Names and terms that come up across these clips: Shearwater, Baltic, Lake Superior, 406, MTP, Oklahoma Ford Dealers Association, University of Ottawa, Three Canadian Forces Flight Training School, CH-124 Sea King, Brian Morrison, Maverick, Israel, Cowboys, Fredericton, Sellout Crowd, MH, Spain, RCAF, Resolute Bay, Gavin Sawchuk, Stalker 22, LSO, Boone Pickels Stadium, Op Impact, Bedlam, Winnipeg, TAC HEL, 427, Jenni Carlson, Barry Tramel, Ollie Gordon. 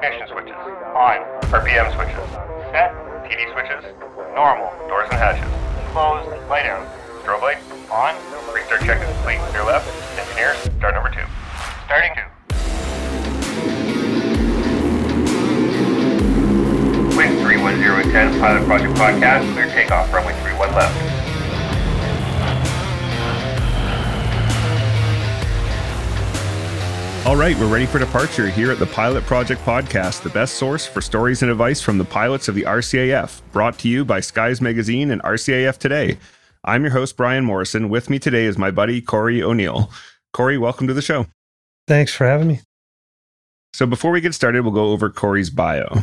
ignition switches, on, RPM switches, set, TD switches, normal, doors and hatches, closed, light out, strobe light, on, restart check is complete, clear left, engineers, start number 2, starting 2. Wing 31010, Pilot Project Podcast, clear takeoff, runway 31 left. All right, we're ready for departure here at the Pilot Project Podcast, the best source for stories and advice from the pilots of the RCAF, brought to you by Skies Magazine and RCAF Today. I'm your host, Brian Morrison. With me today is my buddy, Corey O'Neill. Corey, welcome to the show. Thanks for having me. So before we get started, we'll go over Corey's bio.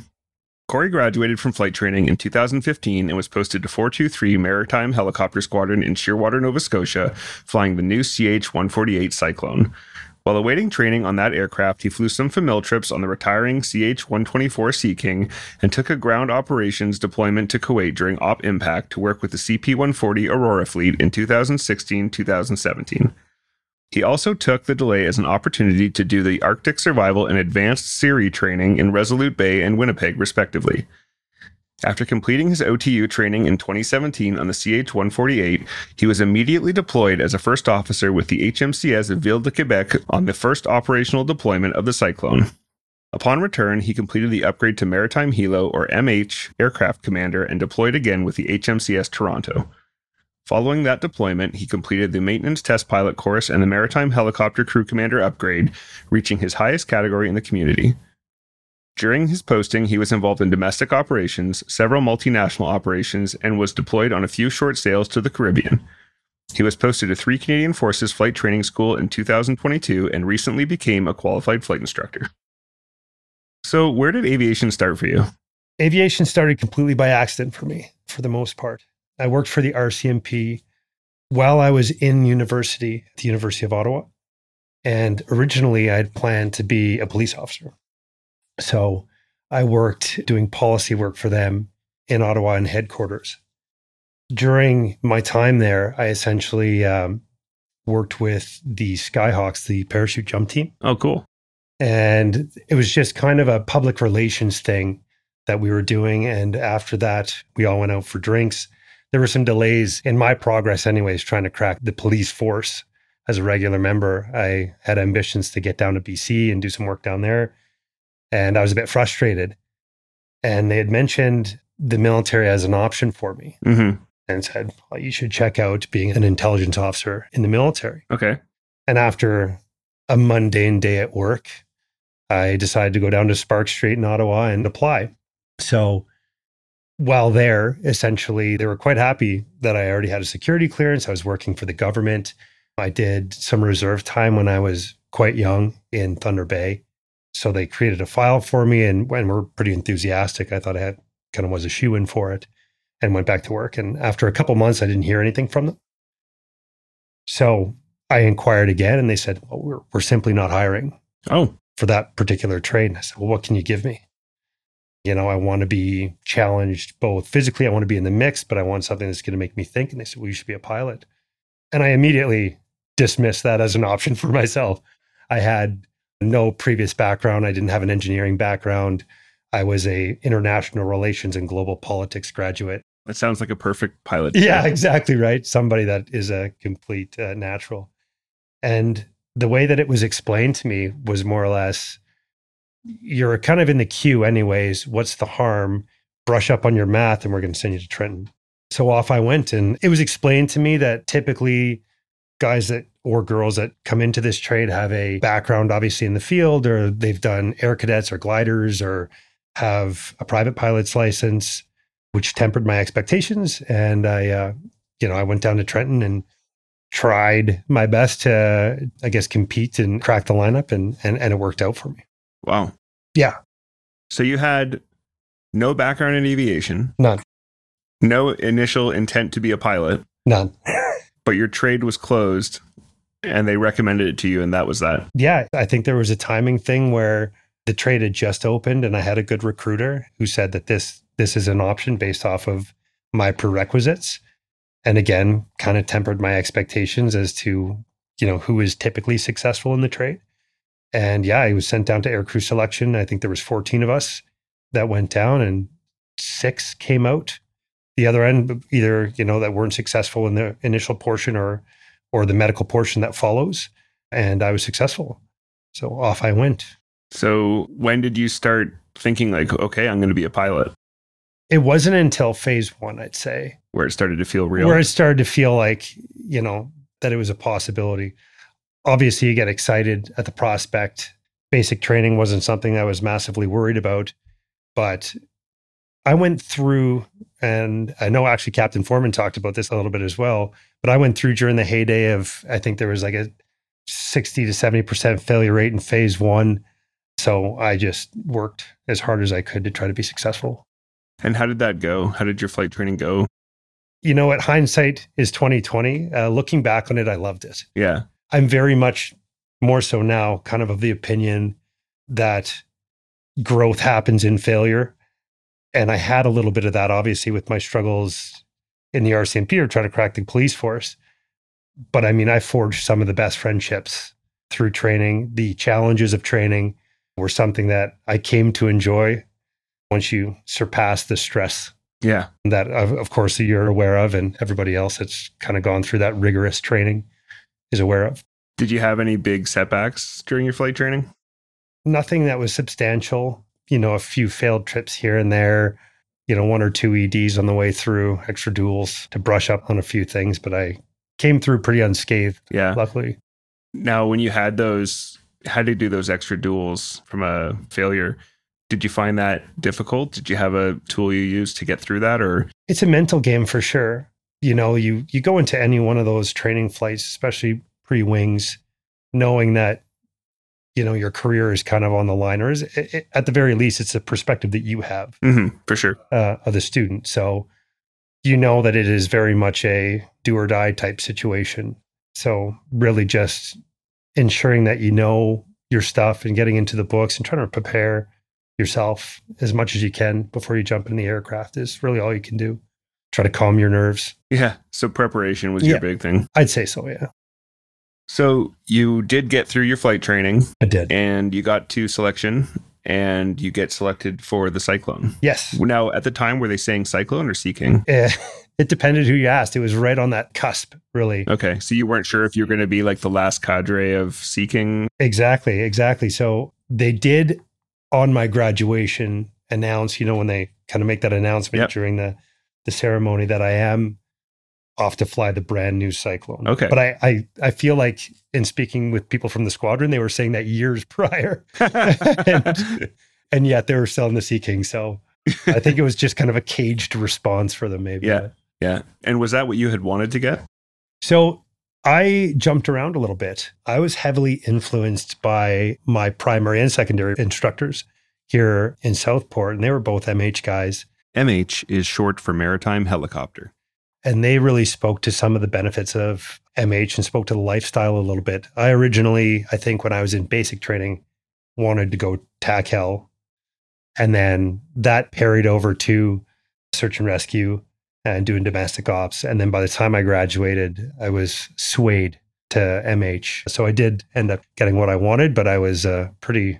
Corey graduated from flight training in 2015 and was posted to 423 Maritime Helicopter Squadron in Shearwater, Nova Scotia, flying the new CH-148 Cyclone. While awaiting training on that aircraft, he flew some famil trips on the retiring CH-124 Sea King and took a ground operations deployment to Kuwait during Op Impact to work with the CP-140 Aurora fleet in 2016-2017. He also took the delay as an opportunity to do the Arctic Survival and Advanced Series training in Resolute Bay and Winnipeg, respectively. After completing his OTU training in 2017 on the CH-148, he was immediately deployed as a first officer with the HMCS Ville de Quebec on the first operational deployment of the Cyclone. Upon return, he completed the upgrade to Maritime Helo, or MH, aircraft commander and deployed again with the HMCS Toronto. Following that deployment, he completed the maintenance test pilot course and the Maritime Helicopter Crew Commander upgrade, reaching his highest category in the community. During his posting, he was involved in domestic operations, several multinational operations, and was deployed on a few short sails to the Caribbean. He was posted to 3 Canadian Forces Flight Training School in 2022 and recently became a qualified flight instructor. So where did aviation start for you? Aviation started completely by accident for me, for the most part. I worked for the RCMP while I was in university at the University of Ottawa. And originally, I had planned to be a police officer. So I worked doing policy work for them in Ottawa and headquarters. During my time there, I essentially worked with the Skyhawks, the parachute jump team. Oh, cool. And it was just kind of a public relations thing that we were doing. And after that, we all went out for drinks. There were some delays in my progress anyways, trying to crack the police force as a regular member. I had ambitions to get down to BC and do some work down there. And I was a bit frustrated. And they had mentioned the military as an option for me and said, well, you should check out being an intelligence officer in the military. Okay. And after a mundane day at work, I decided to go down to Spark Street in Ottawa and apply. So while there, essentially, they were quite happy that I already had a security clearance. I was working for the government. I did some reserve time when I was quite young in Thunder Bay. So they created a file for me and were pretty enthusiastic. I thought I had kind of was a shoe-in for it and went back to work. And after a couple months, I didn't hear anything from them. So I inquired again and they said, well, we're simply not hiring for that particular trade. And I said, well, what can you give me? You know, I want to be challenged both physically. I want to be in the mix, but I want something that's going to make me think. And they said, well, you should be a pilot. And I immediately dismissed that as an option for myself. I had no previous background. I didn't have an engineering background. I was an international relations and global politics graduate. That sounds like a perfect pilot. Yeah, exactly right. Somebody that is a complete natural. And the way that it was explained to me was more or less, you're kind of in the queue anyways. What's the harm? Brush up on your math and we're going to send you to Trenton. So off I went. And it was explained to me that typically guys that or girls that come into this trade have a background, obviously, in the field, or they've done air cadets or gliders or have a private pilot's license, which tempered my expectations. And I went down to Trenton and tried my best to, compete and crack the lineup, and it worked out for me. Wow. Yeah. So you had no background in aviation? None. No initial intent to be a pilot? None. But your trade was closed. And they recommended it to you, and that was that. Yeah, I think there was a timing thing where the trade had just opened, and I had a good recruiter who said that this is an option based off of my prerequisites. And again, kind of tempered my expectations as to, you know, who is typically successful in the trade. And yeah, I was sent down to aircrew selection. I think there was 14 of us that went down and 6 came out the other end, either, you know, that weren't successful in the initial portion or the medical portion that follows. And I was successful. So off I went. So when did you start thinking like, okay, I'm going to be a pilot? It wasn't until phase 1, I'd say. Where it started to feel real. Where it started to feel like, you know, that it was a possibility. Obviously, you get excited at the prospect. Basic training wasn't something that I was massively worried about. But I went through, and I know actually Captain Foreman talked about this a little bit as well, but I went through during the heyday of, I think there was like a 60 to 70% failure rate in phase 1. So I just worked as hard as I could to try to be successful. And how did that go? How did your flight training go? You know what? Hindsight is 20/20. Looking back on it, I loved it. Yeah. I'm very much more so now kind of the opinion that growth happens in failure. And I had a little bit of that, obviously, with my struggles in the RCMP or trying to crack the police force. But I mean, I forged some of the best friendships through training. The challenges of training were something that I came to enjoy once you surpass the stress. Yeah. That, of course, you're aware of, and everybody else that's kind of gone through that rigorous training is aware of. Did you have any big setbacks during your flight training? Nothing that was substantial. You know, a few failed trips here and there, you know, 1 or 2 EDs on the way through, extra duels to brush up on a few things, but I came through pretty unscathed, luckily. Now, when you had those, how did you do those extra duels from a failure? Did you find that difficult? Did you have a tool you used to get through that? Or it's a mental game for sure. You know, you go into any one of those training flights, especially pre-wings, knowing that, you know, your career is kind of on the line, or is it, at the very least, it's a perspective that you have for sure of the student. So you know that it is very much a do or die type situation. So really just ensuring that you know your stuff and getting into the books and trying to prepare yourself as much as you can before you jump in the aircraft is really all you can do. Try to calm your nerves. Yeah. So preparation was your big thing. I'd say so. Yeah. So you did get through your flight training. I did. And you got to selection and you get selected for the Cyclone. Yes. Now, at the time, were they saying Cyclone or Sea King? It depended who you asked. It was right on that cusp, really. Okay. So you weren't sure if you were going to be like the last cadre of Sea King? Exactly. Exactly. So they did, on my graduation, announce, you know, when they kind of make that announcement during the ceremony, that I am off to fly the brand new Cyclone. Okay. But I feel like in speaking with people from the squadron, they were saying that years prior. and yet they were still in the Sea King. So I think it was just kind of a caged response for them, maybe. Yeah. Yeah. And was that what you had wanted to get? So I jumped around a little bit. I was heavily influenced by my primary and secondary instructors here in Southport, and they were both MH guys. MH is short for Maritime Helicopter. And they really spoke to some of the benefits of MH and spoke to the lifestyle a little bit. I originally, I think when I was in basic training, wanted to go TAC Hel. And then that parried over to search and rescue and doing domestic ops. And then by the time I graduated, I was swayed to MH. So I did end up getting what I wanted, but I was pretty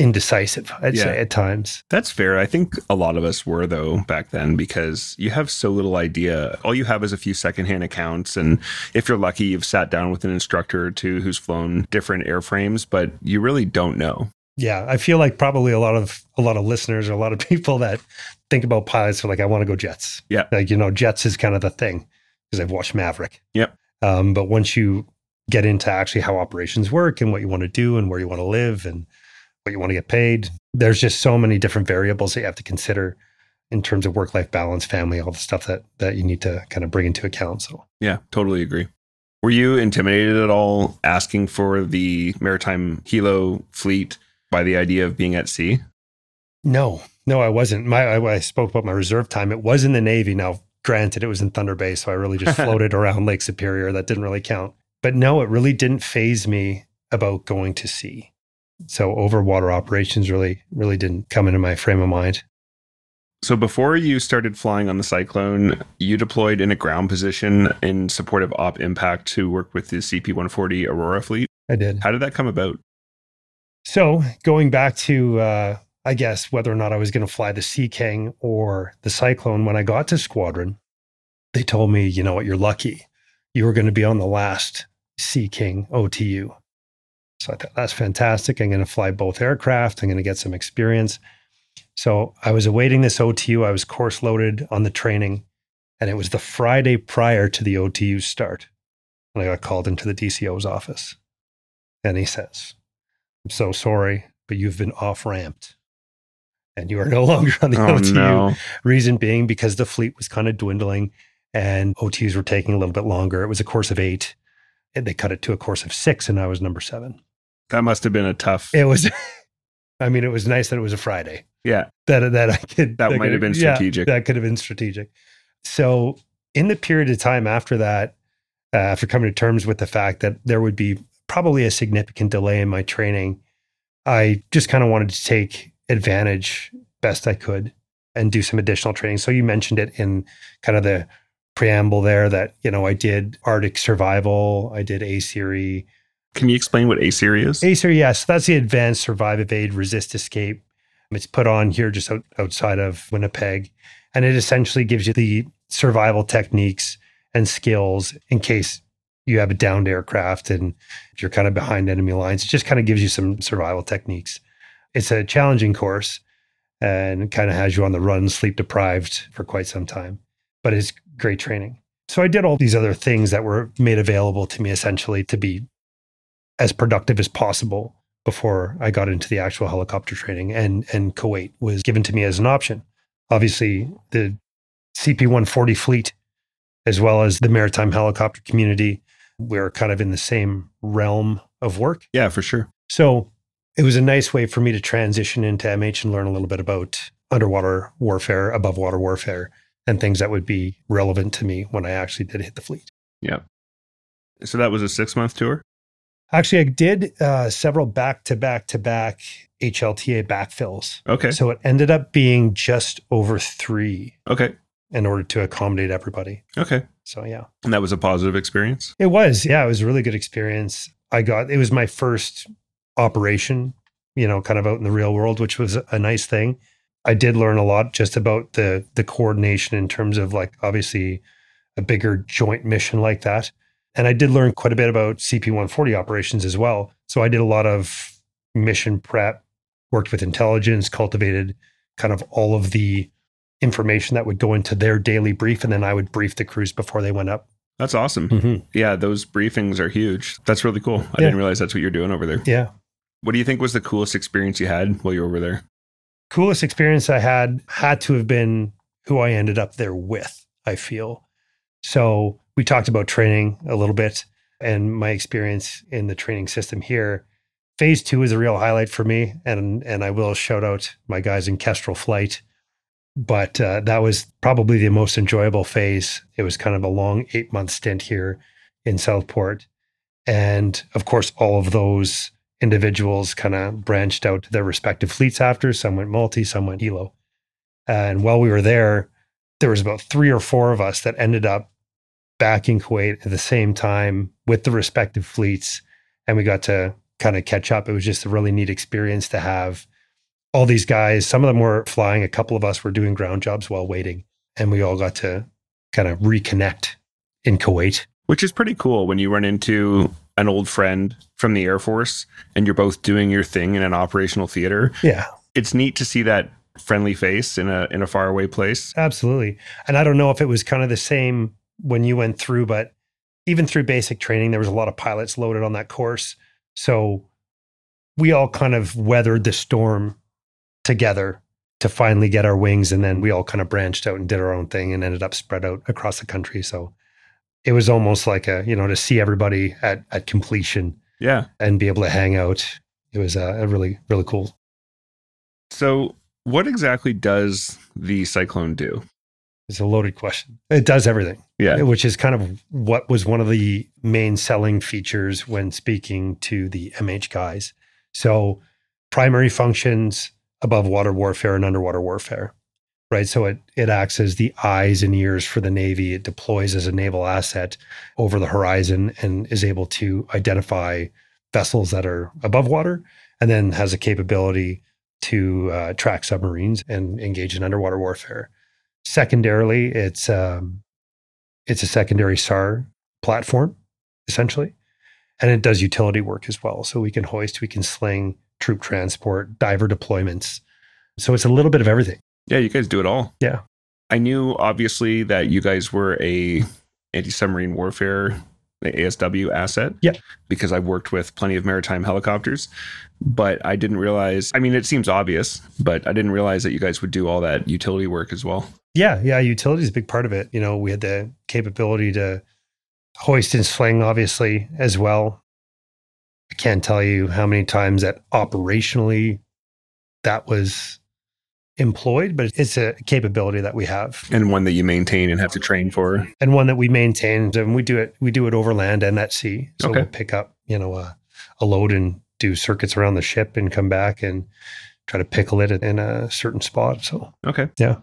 indecisive, I'd say, at times. That's fair. I think a lot of us were, though, back then, because you have so little idea. All you have is a few secondhand accounts. And if you're lucky, you've sat down with an instructor or two who's flown different airframes, but you really don't know. Yeah, I feel like probably a lot of listeners or a lot of people that think about pilots are like, I want to go jets. Yeah. Like, you know, jets is kind of the thing because I've watched Maverick. Yep. But once you get into actually how operations work and what you want to do and where you want to live and what you want to get paid, there's just so many different variables that you have to consider in terms of work-life balance, family, all the stuff that you need to kind of bring into account. So yeah, totally agree. Were you intimidated at all asking for the maritime helo fleet by the idea of being at sea? No, I wasn't. I spoke about my reserve time. It was in the Navy. Now, granted, it was in Thunder Bay, so I really just floated around Lake Superior. That didn't really count. But no, it really didn't faze me about going to sea. So overwater operations really, really didn't come into my frame of mind. So before you started flying on the Cyclone, you deployed in a ground position in support of Op Impact to work with the CP-140 Aurora fleet. I did. How did that come about? So going back to, I guess, whether or not I was going to fly the Sea King or the Cyclone, when I got to Squadron, they told me, you know what, you're lucky. You were going to be on the last Sea King OTU. So I thought, that's fantastic. I'm going to fly both aircraft. I'm going to get some experience. So I was awaiting this OTU. I was course loaded on the training, and it was the Friday prior to the OTU start. And I got called into the DCO's office. And he says, I'm so sorry, but you've been off-ramped. And you are no longer on the OTU. No. Reason being, because the fleet was kind of dwindling and OTUs were taking a little bit longer. It was a course of 8. And they cut it to a course of 6, and I was number 7. That must have been a tough... It was... I mean, it was nice that it was a Friday. Yeah. That I could... That might have been strategic. Yeah, that could have been strategic. So in the period of time after that, after coming to terms with the fact that there would be probably a significant delay in my training, I just kind of wanted to take advantage best I could and do some additional training. So you mentioned it in kind of the preamble there that, you know, I did Arctic Survival, I did ACRI. Can you explain what ACRI is? ACRI, yeah. So that's the Advanced Survive, Evade, Resist, Escape. It's put on here just outside of Winnipeg. And it essentially gives you the survival techniques and skills in case you have a downed aircraft and you're kind of behind enemy lines. It just kind of gives you some survival techniques. It's a challenging course and kind of has you on the run, sleep deprived for quite some time, but it's great training. So I did all these other things that were made available to me essentially to be as productive as possible before I got into the actual helicopter training, and Kuwait was given to me as an option. Obviously, the CP-140 fleet, as well as the maritime helicopter community, we're kind of in the same realm of work. Yeah, for sure. So it was a nice way for me to transition into MH and learn a little bit about underwater warfare, above water warfare, and things that would be relevant to me when I actually did hit the fleet. Yeah. So that was a 6-month tour? Actually, I did several back-to-back-to-back HLTA backfills. Okay. So it ended up being just over 3. Okay. In order to accommodate everybody. Okay. So, yeah. And that was a positive experience? It was. Yeah, it was a really good experience. It was my first operation, you know, kind of out in the real world, which was a nice thing. I did learn a lot just about the coordination in terms of, like, obviously a bigger joint mission like that. And I did learn quite a bit about CP-140 operations as well. So I did a lot of mission prep, worked with intelligence, cultivated kind of all of the information that would go into their daily brief. And then I would brief the crews before they went up. That's awesome. Mm-hmm. Yeah, those briefings are huge. That's really cool. I didn't realize that's what you're doing over there. Yeah. What do you think was the coolest experience you had while you were over there? Coolest experience I had to have been who I ended up there with, I feel. So we talked about training a little bit and my experience in the training system here. Phase 2 is a real highlight for me. And I will shout out my guys in Kestrel Flight. But that was probably the most enjoyable phase. It was kind of a long 8-month stint here in Southport. And of course, all of those individuals kind of branched out to their respective fleets after. Some went multi, some went helo. And while we were there, there was about 3 or 4 of us that ended up back in Kuwait at the same time with the respective fleets. And we got to kind of catch up. It was just a really neat experience to have all these guys. Some of them were flying. A couple of us were doing ground jobs while waiting. And we all got to kind of reconnect in Kuwait. Which is pretty cool when you run into an old friend from the Air Force and you're both doing your thing in an operational theater. Yeah. It's neat to see that friendly face in a faraway place. Absolutely. And I don't know if it was kind of the same when you went through, but even through basic training, there was a lot of pilots loaded on that course. So we all kind of weathered the storm together to finally get our wings. And then we all kind of branched out and did our own thing and ended up spread out across the country. So it was almost like a, you know, to see everybody at completion. Yeah. And be able to hang out. It was a really, really cool. So what exactly does the Cyclone do? It's a loaded question. It does everything. Yeah. Which is kind of what was one of the main selling features when speaking to the MH guys. So primary functions, above water warfare and underwater warfare, right? So it acts as the eyes and ears for the Navy. It deploys as a naval asset over the horizon and is able to identify vessels that are above water and then has a capability to track submarines and engage in underwater warfare. Secondarily, it's a secondary SAR platform, essentially, and it does utility work as well. So we can hoist, we can sling, troop transport, diver deployments. So it's a little bit of everything. Yeah, you guys do it all. Yeah. I knew, obviously, that you guys were a anti-submarine warfare, the ASW asset. Yeah. Because I've worked with plenty of maritime helicopters, but I didn't realize, I mean, it seems obvious, but I didn't realize that you guys would do all that utility work as well. Yeah. Yeah. Utility is a big part of it. You know, we had the capability to hoist and sling, obviously, as well. I can't tell you how many times that operationally that was employed, but it's a capability that we have. And one that you maintain and have to train for. And one that we maintain, and we do it overland and at sea. So okay. We'll pick up, you know, a load and do circuits around the ship and come back and try to pickle it in a certain spot. So, okay. Yeah.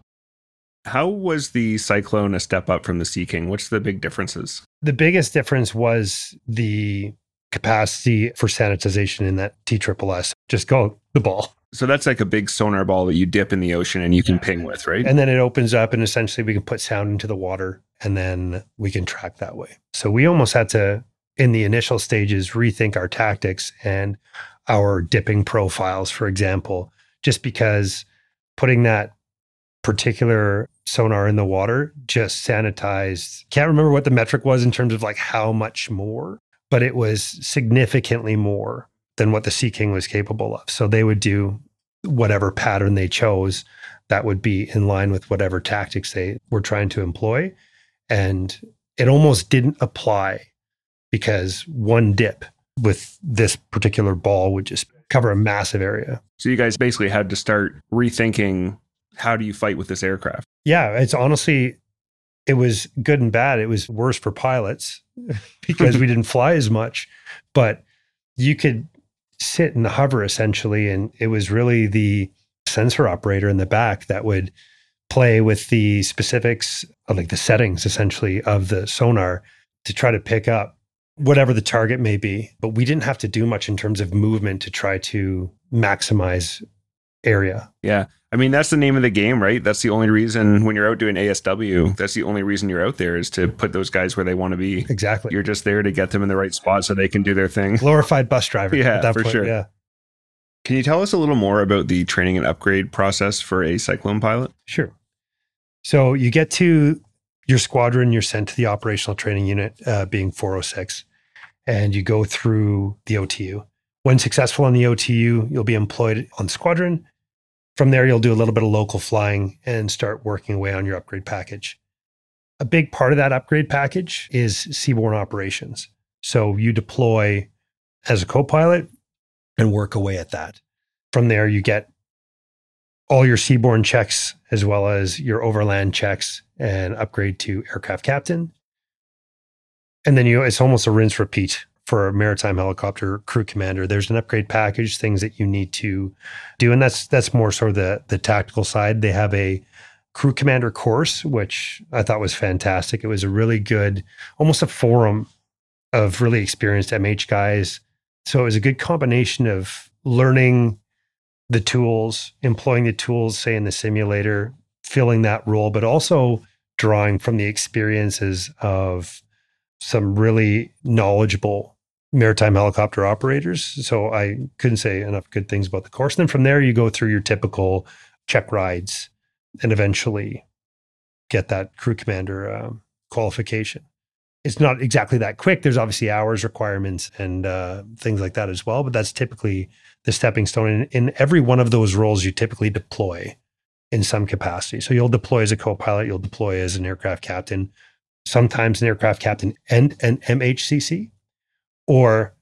How was the Cyclone a step up from the Sea King? What's the big differences? The biggest difference was the capacity for sanitization in that TSSS. Just go the ball. So that's like a big sonar ball that you dip in the ocean and you can ping with, right? And then it opens up and essentially we can put sound into the water and then we can track that way. So we almost had to, in the initial stages, rethink our tactics and our dipping profiles, for example, just because putting that particular sonar in the water just sanitized. Can't remember what the metric was in terms of like how much more, but it was significantly more than what the Sea King was capable of. So they would do whatever pattern they chose that would be in line with whatever tactics they were trying to employ. And it almost didn't apply because one dip with this particular ball would just cover a massive area. So you guys basically had to start rethinking, how do you fight with this aircraft? Yeah, it's honestly, it was good and bad. It was worse for pilots because we didn't fly as much, but you could sit in the hover essentially, and it was really the sensor operator in the back that would play with the specifics of like the settings essentially of the sonar to try to pick up whatever the target may be. But we didn't have to do much in terms of movement to try to maximize area. Yeah. I mean, that's the name of the game, right? That's the only reason when you're out doing ASW, that's the only reason you're out there is to put those guys where they want to be. Exactly. You're just there to get them in the right spot so they can do their thing. Glorified bus driver. Yeah, at that for point. Sure. Yeah. Can you tell us a little more about the training and upgrade process for a Cyclone pilot? Sure. So you get to your squadron, you're sent to the operational training unit, being 406, and you go through the OTU. When successful in the OTU, you'll be employed on squadron. From there, you'll do a little bit of local flying and start working away on your upgrade package. A big part of that upgrade package is seaborne operations. So you deploy as a co-pilot and work away at that. From there, you get all your seaborne checks as well as your overland checks and upgrade to aircraft captain. And then it's almost a rinse repeat. For a maritime helicopter crew commander, there's an upgrade package, things that you need to do. And that's more sort of the tactical side. They have a crew commander course, which I thought was fantastic. It was a really good, almost a forum of really experienced MH guys. So it was a good combination of learning the tools, employing the tools, say in the simulator, filling that role, but also drawing from the experiences of some really knowledgeable maritime helicopter operators. So I couldn't say enough good things about the course. And then from there, you go through your typical check rides and eventually get that crew commander qualification. It's not exactly that quick. There's obviously hours requirements and things like that as well, but that's typically the stepping stone. And in every one of those roles, you typically deploy in some capacity. So you'll deploy as a co-pilot, you'll deploy as an aircraft captain, sometimes an aircraft captain and an MHCC, or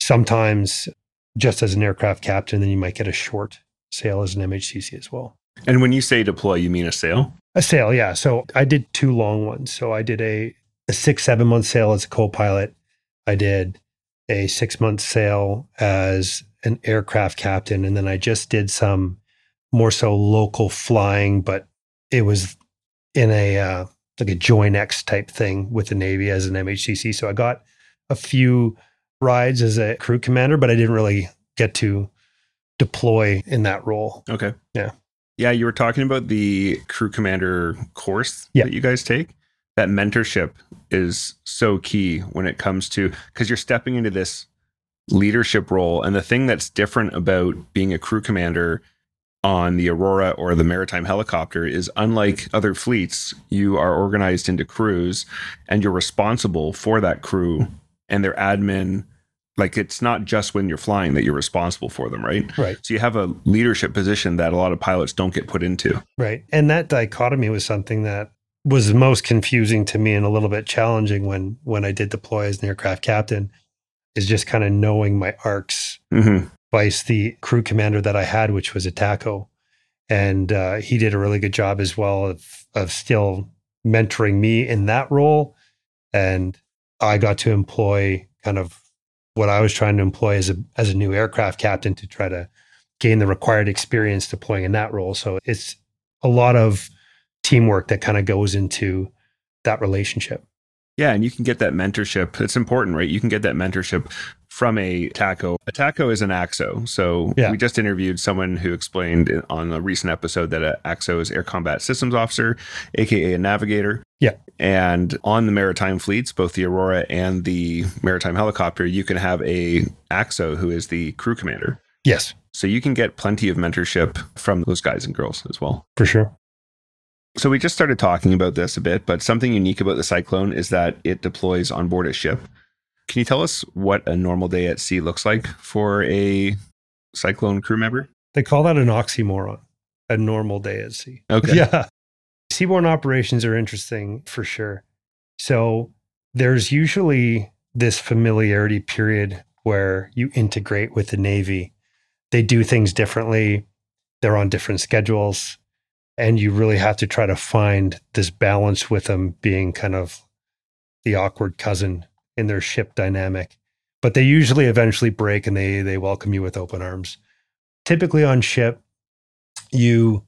sometimes just as an aircraft captain, then you might get a short sail as an MHCC as well. And when you say deploy, you mean a sail? A sail, yeah. So I did two long ones. So I did a 6-7 month sail as a co-pilot. I did a 6-month sail as an aircraft captain. And then I just did some more so local flying, but it was in like a Join X type thing with the Navy as an MHCC. So I got a few rides as a crew commander, but I didn't really get to deploy in that role. Okay. Yeah. Yeah. You were talking about the crew commander course that you guys take. That mentorship is so key when it comes to, because you're stepping into this leadership role. And the thing that's different about being a crew commander on the Aurora or the maritime helicopter is, unlike other fleets, you are organized into crews and you're responsible for that crew and their admin. Like, it's not just when you're flying that you're responsible for them, right? Right. So you have a leadership position that a lot of pilots don't get put into. Right. And that dichotomy was something that was most confusing to me and a little bit challenging when I did deploy as an aircraft captain, is just kind of knowing my arcs vice the crew commander that I had, which was a TACO. And he did a really good job as well of still mentoring me in that role. And I got to employ kind of what I was trying to employ as a new aircraft captain to try to gain the required experience deploying in that role. So it's a lot of teamwork that kind of goes into that relationship. Yeah. And you can get that mentorship. It's important, right? You can get that mentorship from a TACO. A TACO is an AXO. So we just interviewed someone who explained on a recent episode that an AXO is Air Combat Systems Officer, AKA a navigator. Yeah. And on the maritime fleets, both the Aurora and the maritime helicopter, you can have a AXO who is the crew commander. Yes. So you can get plenty of mentorship from those guys and girls as well. For sure. So we just started talking about this a bit, but something unique about the Cyclone is that it deploys on board a ship. Can you tell us what a normal day at sea looks like for a Cyclone crew member? They call that an oxymoron, a normal day at sea. Okay. Yeah. Seaborne operations are interesting for sure. So there's usually this familiarity period where you integrate with the Navy. They do things differently. They're on different schedules. And you really have to try to find this balance with them being kind of the awkward cousin in their ship dynamic. But they usually eventually break and they welcome you with open arms. Typically on ship, you're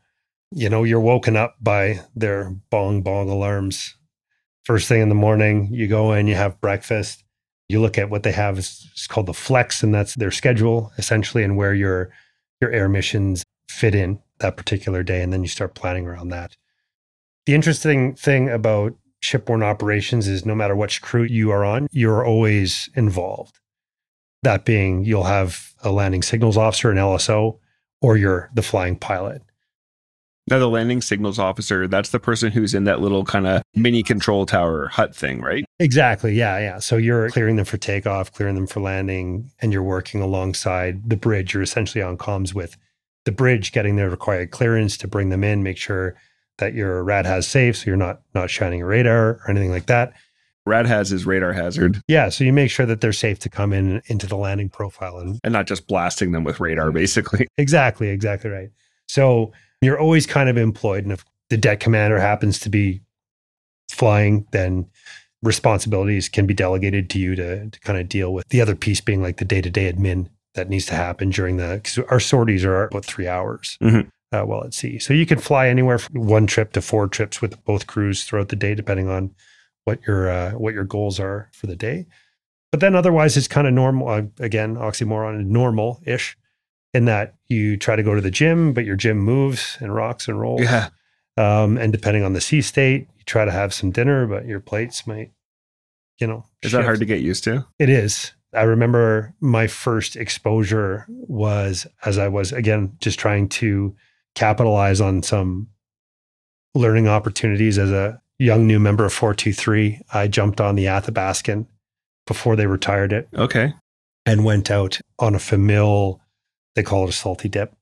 woken up by their bong alarms. First thing in the morning, you go in, you have breakfast, you look at what they have. It's called the flex, and that's their schedule essentially, and where your air missions fit in that particular day, and then you start planning around that. The interesting thing about shipborne operations is no matter which crew you are on, you're always involved. That being, you'll have a landing signals officer, an LSO, or you're the flying pilot. Now, the landing signals officer, that's the person who's in that little kind of mini control tower hut thing, right? Exactly. Yeah. Yeah. So you're clearing them for takeoff, clearing them for landing, and you're working alongside the bridge. You're essentially on comms with the bridge, getting their required clearance to bring them in, make sure that your RADHAZ safe, so you're not shining a radar or anything like that. RADHAZ is radar hazard. Yeah, so you make sure that they're safe to come in into the landing profile. And not just blasting them with radar, basically. Exactly right. So you're always kind of employed, and if the deck commander happens to be flying, then responsibilities can be delegated to you to kind of deal with the other piece, being like the day-to-day admin that needs to happen during because our sorties are about 3 hours while at sea. So you can fly anywhere from one trip to four trips with both crews throughout the day, depending on what your goals are for the day. But then otherwise, it's kind of normal. Again, oxymoron, normal-ish, in that you try to go to the gym, but your gym moves and rocks and rolls. Yeah. And depending on the sea state, you try to have some dinner, but your plates might, Is that hard to get used to? It is. I remember my first exposure was as I was, again, just trying to capitalize on some learning opportunities as a young new member of 423. I jumped on the Athabaskan before they retired it. Okay. And went out on a famil, they call it a salty dip.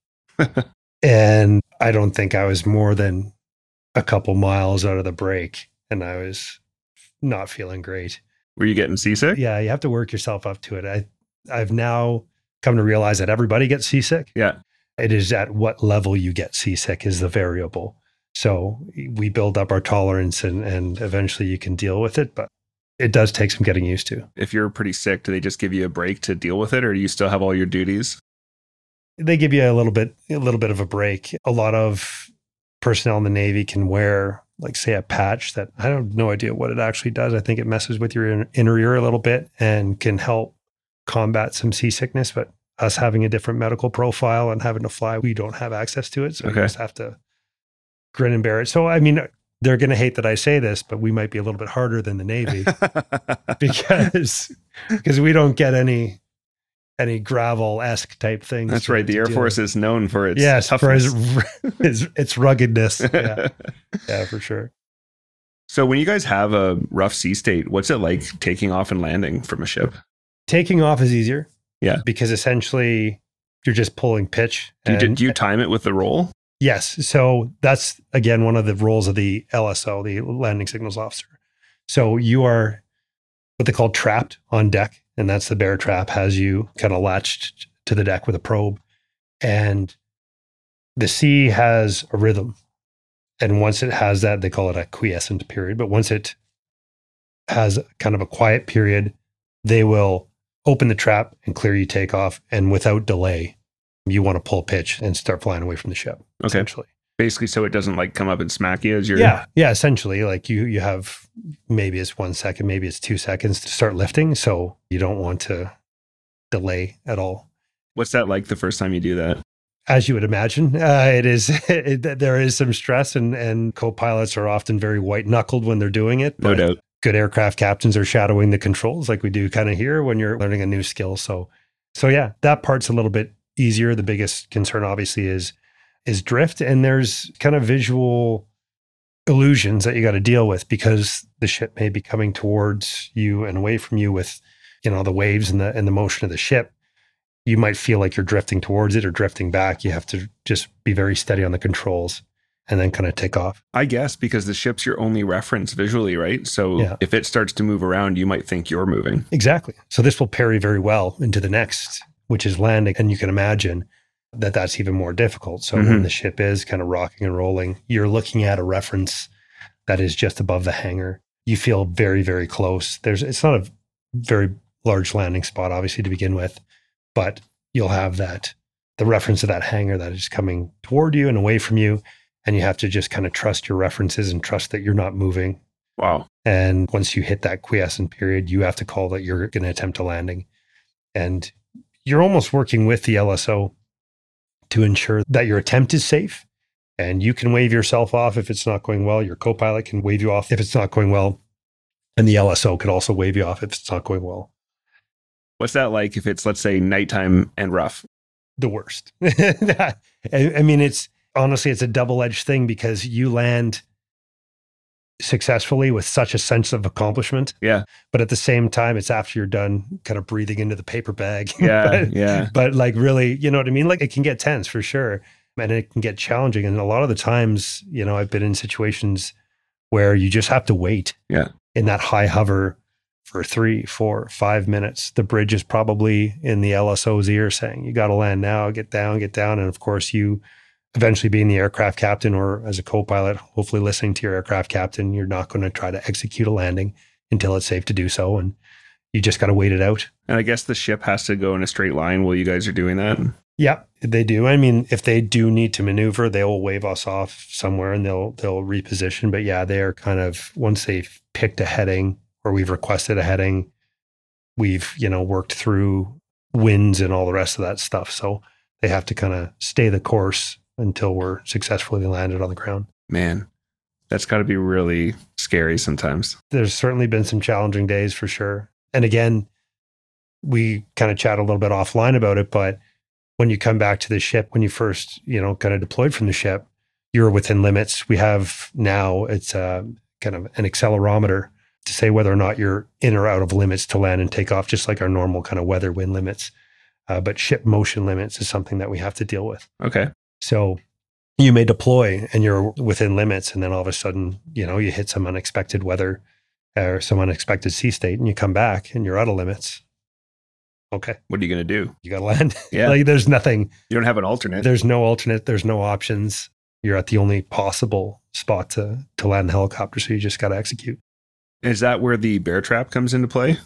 And I don't think I was more than a couple miles out of the break, and I was not feeling great. Were you getting seasick? Yeah, you have to work yourself up to it. I've now come to realize that everybody gets seasick. Yeah. It is at what level you get seasick is the variable. So we build up our tolerance and eventually you can deal with it, but it does take some getting used to. If you're pretty sick, do they just give you a break to deal with it, or do you still have all your duties? They give you a little bit of a break. A lot of personnel in the Navy can wear, like, say, a patch that I have no idea what it actually does. I think it messes with your inner ear a little bit and can help combat some seasickness, but us having a different medical profile and having to fly, we don't have access to it. So we just have to grin and bear it. So, I mean, they're going to hate that I say this, but we might be a little bit harder than the Navy because we don't get any gravel-esque type things. That's right. The Air Force is known for its toughness. For its ruggedness. Yeah, for sure. So when you guys have a rough sea state, what's it like taking off and landing from a ship? Taking off is easier. Yeah. Because essentially you're just pulling pitch. Do you time it with the roll? Yes. So that's, again, one of the roles of the LSO, the landing signals officer. So you are what they call trapped on deck. And that's the bear trap, has you kind of latched to the deck with a probe. And the sea has a rhythm. And once it has that, they call it a quiescent period. But once it has kind of a quiet period, they will open the trap and clear you takeoff. And without delay, you want to pull pitch and start flying away from the ship. Okay. Essentially. Basically, so it doesn't like come up and smack you as you're... Yeah. Yeah. Essentially, like you have, maybe it's 1 second, maybe it's 2 seconds to start lifting. So you don't want to delay at all. What's that like the first time you do that? As you would imagine, there is some stress, and co-pilots are often very white-knuckled when they're doing it. No doubt. Good aircraft captains are shadowing the controls like we do kind of here when you're learning a new skill. So yeah, that part's a little bit easier. The biggest concern obviously is drift, and there's kind of visual illusions that you got to deal with because the ship may be coming towards you and away from you with, you know, the waves and the motion of the ship. You might feel like you're drifting towards it or drifting back. You have to just be very steady on the controls and then kind of take off. I guess because the ship's your only reference visually, right? So if it starts to move around, you might think you're moving. Exactly. So this will parry very well into the next, which is landing. And you can imagine that that's even more difficult. So when the ship is kind of rocking and rolling, you're looking at a reference that is just above the hangar. You feel very, very close. It's not a very large landing spot, obviously, to begin with. But you'll have the reference of that hangar that is coming toward you and away from you. And you have to just kind of trust your references and trust that you're not moving. Wow. And once you hit that quiescent period, you have to call that you're going to attempt a landing. And you're almost working with the LSO to ensure that your attempt is safe. And you can wave yourself off if it's not going well. Your co-pilot can wave you off if it's not going well. And the LSO could also wave you off if it's not going well. What's that like if it's, let's say, nighttime and rough? The worst. I mean, it's a double-edged thing because you land successfully with such a sense of accomplishment. Yeah. But at the same time, it's after you're done kind of breathing into the paper bag. Yeah, But like really, you know what I mean? Like it can get tense for sure. And it can get challenging. And a lot of the times, you know, I've been in situations where you just have to wait in that high hover for 3, 4, 5 minutes. The bridge is probably in the LSO's ear saying, you got to land now, get down. And of course, you eventually being the aircraft captain or as a co-pilot, hopefully listening to your aircraft captain, you're not going to try to execute a landing until it's safe to do so. And you just got to wait it out. And I guess the ship has to go in a straight line while you guys are doing that. Yeah, they do. I mean, if they do need to maneuver, they will wave us off somewhere and they'll reposition. But yeah, they are kind of, once they've picked a heading, or we've requested a heading, we've, you know, worked through winds and all the rest of that stuff. So they have to kind of stay the course until we're successfully landed on the ground. Man, that's got to be really scary sometimes. There's certainly been some challenging days for sure. And again, we kind of chat a little bit offline about it, but when you come back to the ship, when you first, you know, kind of deployed from the ship, you're within limits. We have now, it's kind of an accelerometer to say whether or not you're in or out of limits to land and take off, just like our normal kind of weather wind limits. But ship motion limits is something that we have to deal with. Okay. So you may deploy and you're within limits, and then all of a sudden, you know, you hit some unexpected weather or some unexpected sea state, and you come back and you're out of limits. Okay. What are you going to do? You got to land. Yeah. Like there's nothing. You don't have an alternate. There's no alternate. There's no options. You're at the only possible spot to land the helicopter. So you just got to execute. Is that where the bear trap comes into play?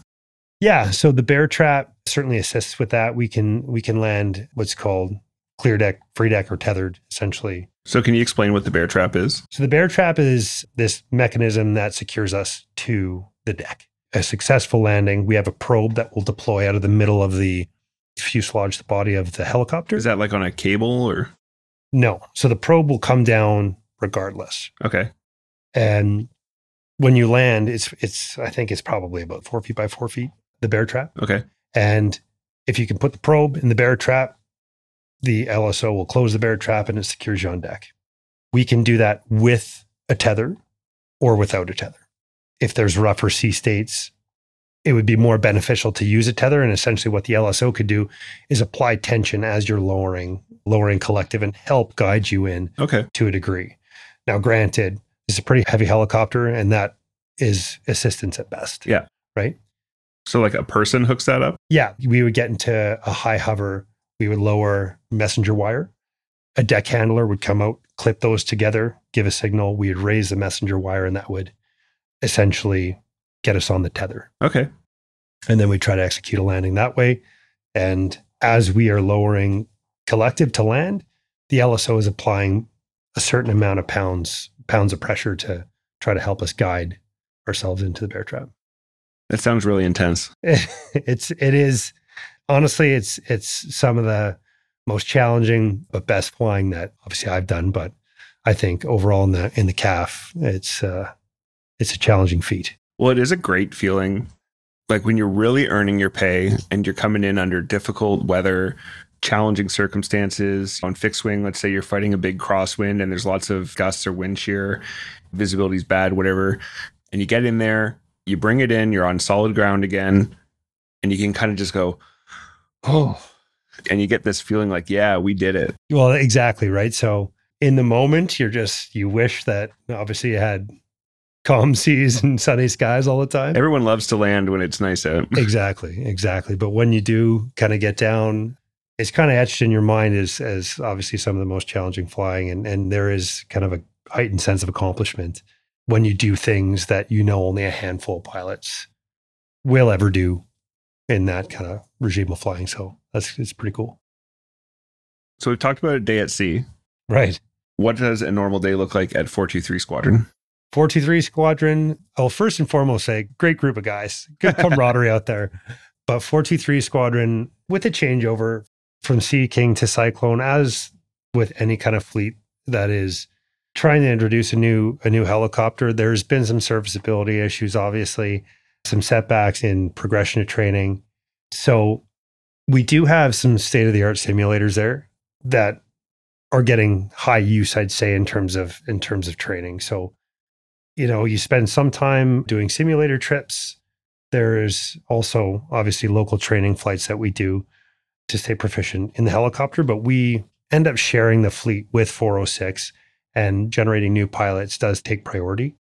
Yeah. So the bear trap certainly assists with that. We can land what's called clear deck, free deck, or tethered, essentially. So can you explain what the bear trap is? So the bear trap is this mechanism that secures us to the deck. A successful landing, we have a probe that will deploy out of the middle of the fuselage, the body of the helicopter. Is that like on a cable or? No. So the probe will come down regardless. Okay. And when you land, it's I think it's probably about 4 feet by 4 feet, the bear trap. Okay. And if you can put the probe in the bear trap, the LSO will close the bear trap and it secures you on deck. We can do that with a tether or without a tether. If there's rougher sea states, it would be more beneficial to use a tether. And essentially what the LSO could do is apply tension as you're lowering collective and help guide you in to a degree. Now, granted, it's a pretty heavy helicopter and that is assistance at best. Yeah. Right? So like a person hooks that up? Yeah. We would get into a high hover. We would lower messenger wire. A deck handler would come out, clip those together, give a signal. We would raise the messenger wire and that would essentially get us on the tether. Okay. And then we try to execute a landing that way. And as we are lowering collective to land, the LSO is applying a certain amount of pounds of pressure to try to help us guide ourselves into the bear trap. That sounds really intense. It is. Honestly, it's some of the most challenging but best flying that obviously I've done, but I think overall in the CAF, it's a challenging feat. Well, it is a great feeling, like when you're really earning your pay and you're coming in under difficult weather, challenging circumstances. On fixed wing, let's say you're fighting a big crosswind and there's lots of gusts or wind shear, visibility's bad, whatever. And you get in there, you bring it in, you're on solid ground again, and you can kind of just go, oh, and you get this feeling like, yeah, we did it. Well, exactly, right? So in the moment, you wish that obviously you had calm seas and sunny skies all the time. Everyone loves to land when it's nice out. Exactly. But when you do kind of get down, it's kind of etched in your mind as obviously some of the most challenging flying. And there is kind of a heightened sense of accomplishment when you do things that you know only a handful of pilots will ever do in that kind of regime of flying. So it's pretty cool. So we've talked about a day at sea. Right. What does a normal day look like at 423 Squadron? 423 Squadron, I'll first and foremost say, great group of guys, good camaraderie out there. But 423 Squadron, with a changeover from Sea King to Cyclone, as with any kind of fleet that is trying to introduce a new helicopter, there's been some serviceability issues, obviously, some setbacks in progression of training. So we do have some state-of-the-art simulators there that are getting high use, I'd say, in terms of training. So you know, you spend some time doing simulator trips. There's also obviously local training flights that we do to stay proficient in the helicopter, but we end up sharing the fleet with 406, and generating new pilots does take priority.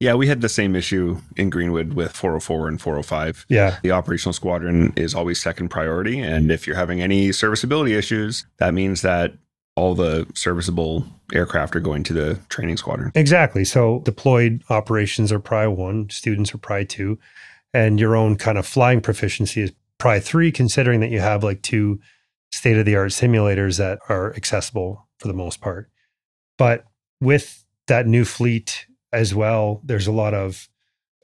Yeah, we had the same issue in Greenwood with 404 and 405. Yeah. The operational squadron is always second priority. And if you're having any serviceability issues, that means that all the serviceable aircraft are going to the training squadron. Exactly. So deployed operations are Pri 1, students are Pri 2, and your own kind of flying proficiency is Pri 3, considering that you have like 2 state-of-the-art simulators that are accessible for the most part. But with that new fleet as well, there's a lot of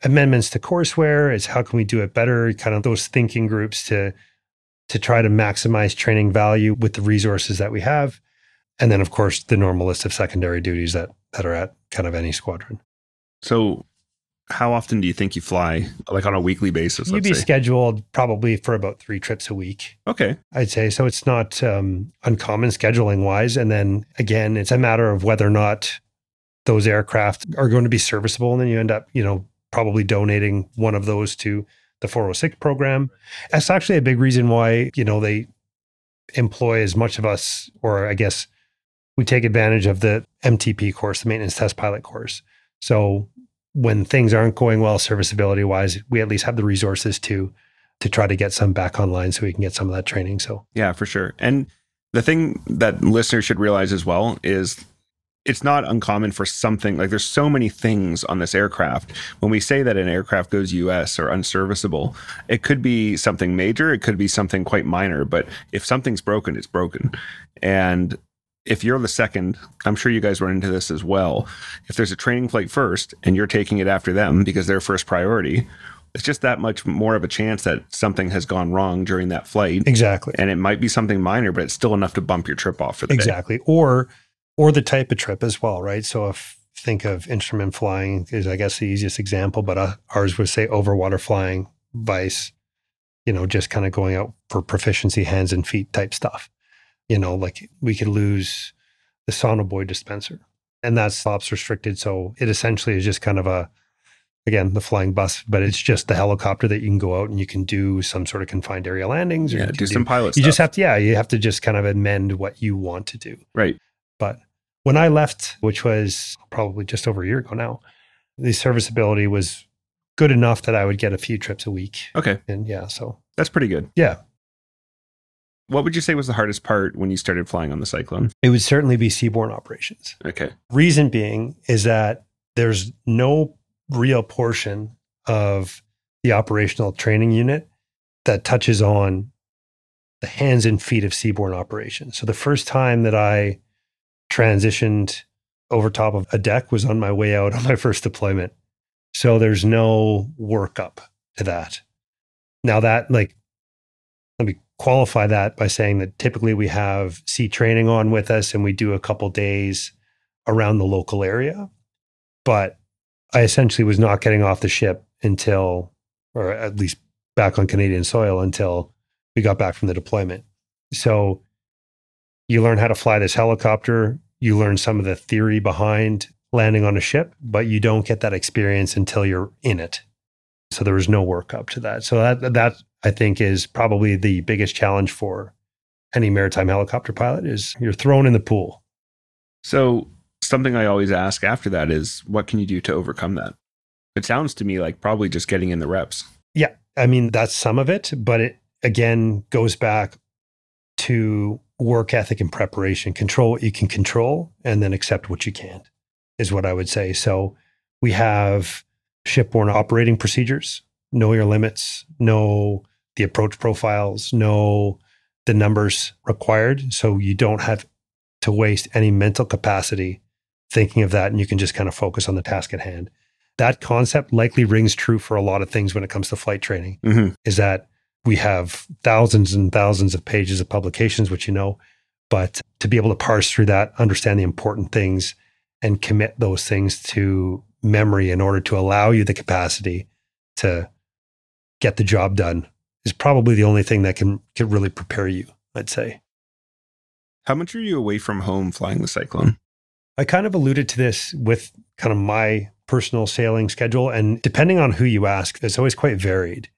amendments to courseware. It's how can we do it better? Kind of those thinking groups to try to maximize training value with the resources that we have. And then, of course, the normal list of secondary duties that are at kind of any squadron. So how often do you think you fly, like on a weekly basis? You'd be scheduled probably for about 3 trips a week. Okay. I'd say. So it's not uncommon scheduling-wise. And then, again, it's a matter of whether or not those aircraft are going to be serviceable. And then you end up, you know, probably donating one of those to the 406 program. That's actually a big reason why, you know, they employ as much of us, or I guess we take advantage of the MTP course, the maintenance test pilot course. So when things aren't going well serviceability wise, we at least have the resources to try to get some back online so we can get some of that training. So yeah, for sure. And the thing that listeners should realize as well is it's not uncommon for something, like there's so many things on this aircraft. When we say that an aircraft goes US or unserviceable, it could be something major, it could be something quite minor, but if something's broken, it's broken. And if you're the second, I'm sure you guys run into this as well. If there's a training flight first and you're taking it after them because they're first priority, it's just that much more of a chance that something has gone wrong during that flight. Exactly. And it might be something minor, but it's still enough to bump your trip off for the day. Exactly. Or the type of trip as well, right? So if, think of instrument flying is, I guess, the easiest example, but ours would say overwater flying, vice, you know, just kind of going out for proficiency, hands and feet type stuff. You know, like we could lose the sonobuoy dispenser, and that's ops restricted. So it essentially is just kind of a, again, the flying bus, but it's just the helicopter that you can go out and you can do some sort of confined area landings. Or yeah, do some pilot stuff. You just have to, you have to just kind of amend what you want to do. Right. But when I left, which was probably just over a year ago now, the serviceability was good enough that I would get a few trips a week. Okay. And so. That's pretty good. Yeah. What would you say was the hardest part when you started flying on the Cyclone? It would certainly be seaborne operations. Okay. Reason being is that there's no real portion of the operational training unit that touches on the hands and feet of seaborne operations. So the first time that I transitioned over top of a deck was on my way out on my first deployment. So there's no workup to that. Now that, like, let me qualify that by saying that typically we have sea training on with us and we do a couple days around the local area. But I essentially was not getting off the ship until, or at least back on Canadian soil until we got back from the deployment. So you learn how to fly this helicopter, you learn some of the theory behind landing on a ship, but you don't get that experience until you're in it. So there was no workup to that. So that I think is probably the biggest challenge for any maritime helicopter pilot is you're thrown in the pool. So something I always ask after that is, what can you do to overcome that? It sounds to me like probably just getting in the reps. Yeah. I mean, that's some of it, but it again goes back to work ethic and preparation. Control what you can control and then accept what you can't is what I would say. So we have shipborne operating procedures, know your limits, know the approach profiles, know the numbers required. So you don't have to waste any mental capacity thinking of that, and you can just kind of focus on the task at hand. That concept likely rings true for a lot of things when it comes to flight training, is that we have thousands and thousands of pages of publications, which you know, but to be able to parse through that, understand the important things, and commit those things to memory in order to allow you the capacity to get the job done is probably the only thing that can really prepare you, I'd say. How much are you away from home flying the Cyclone? I kind of alluded to this with kind of my personal sailing schedule, and depending on who you ask, it's always quite varied.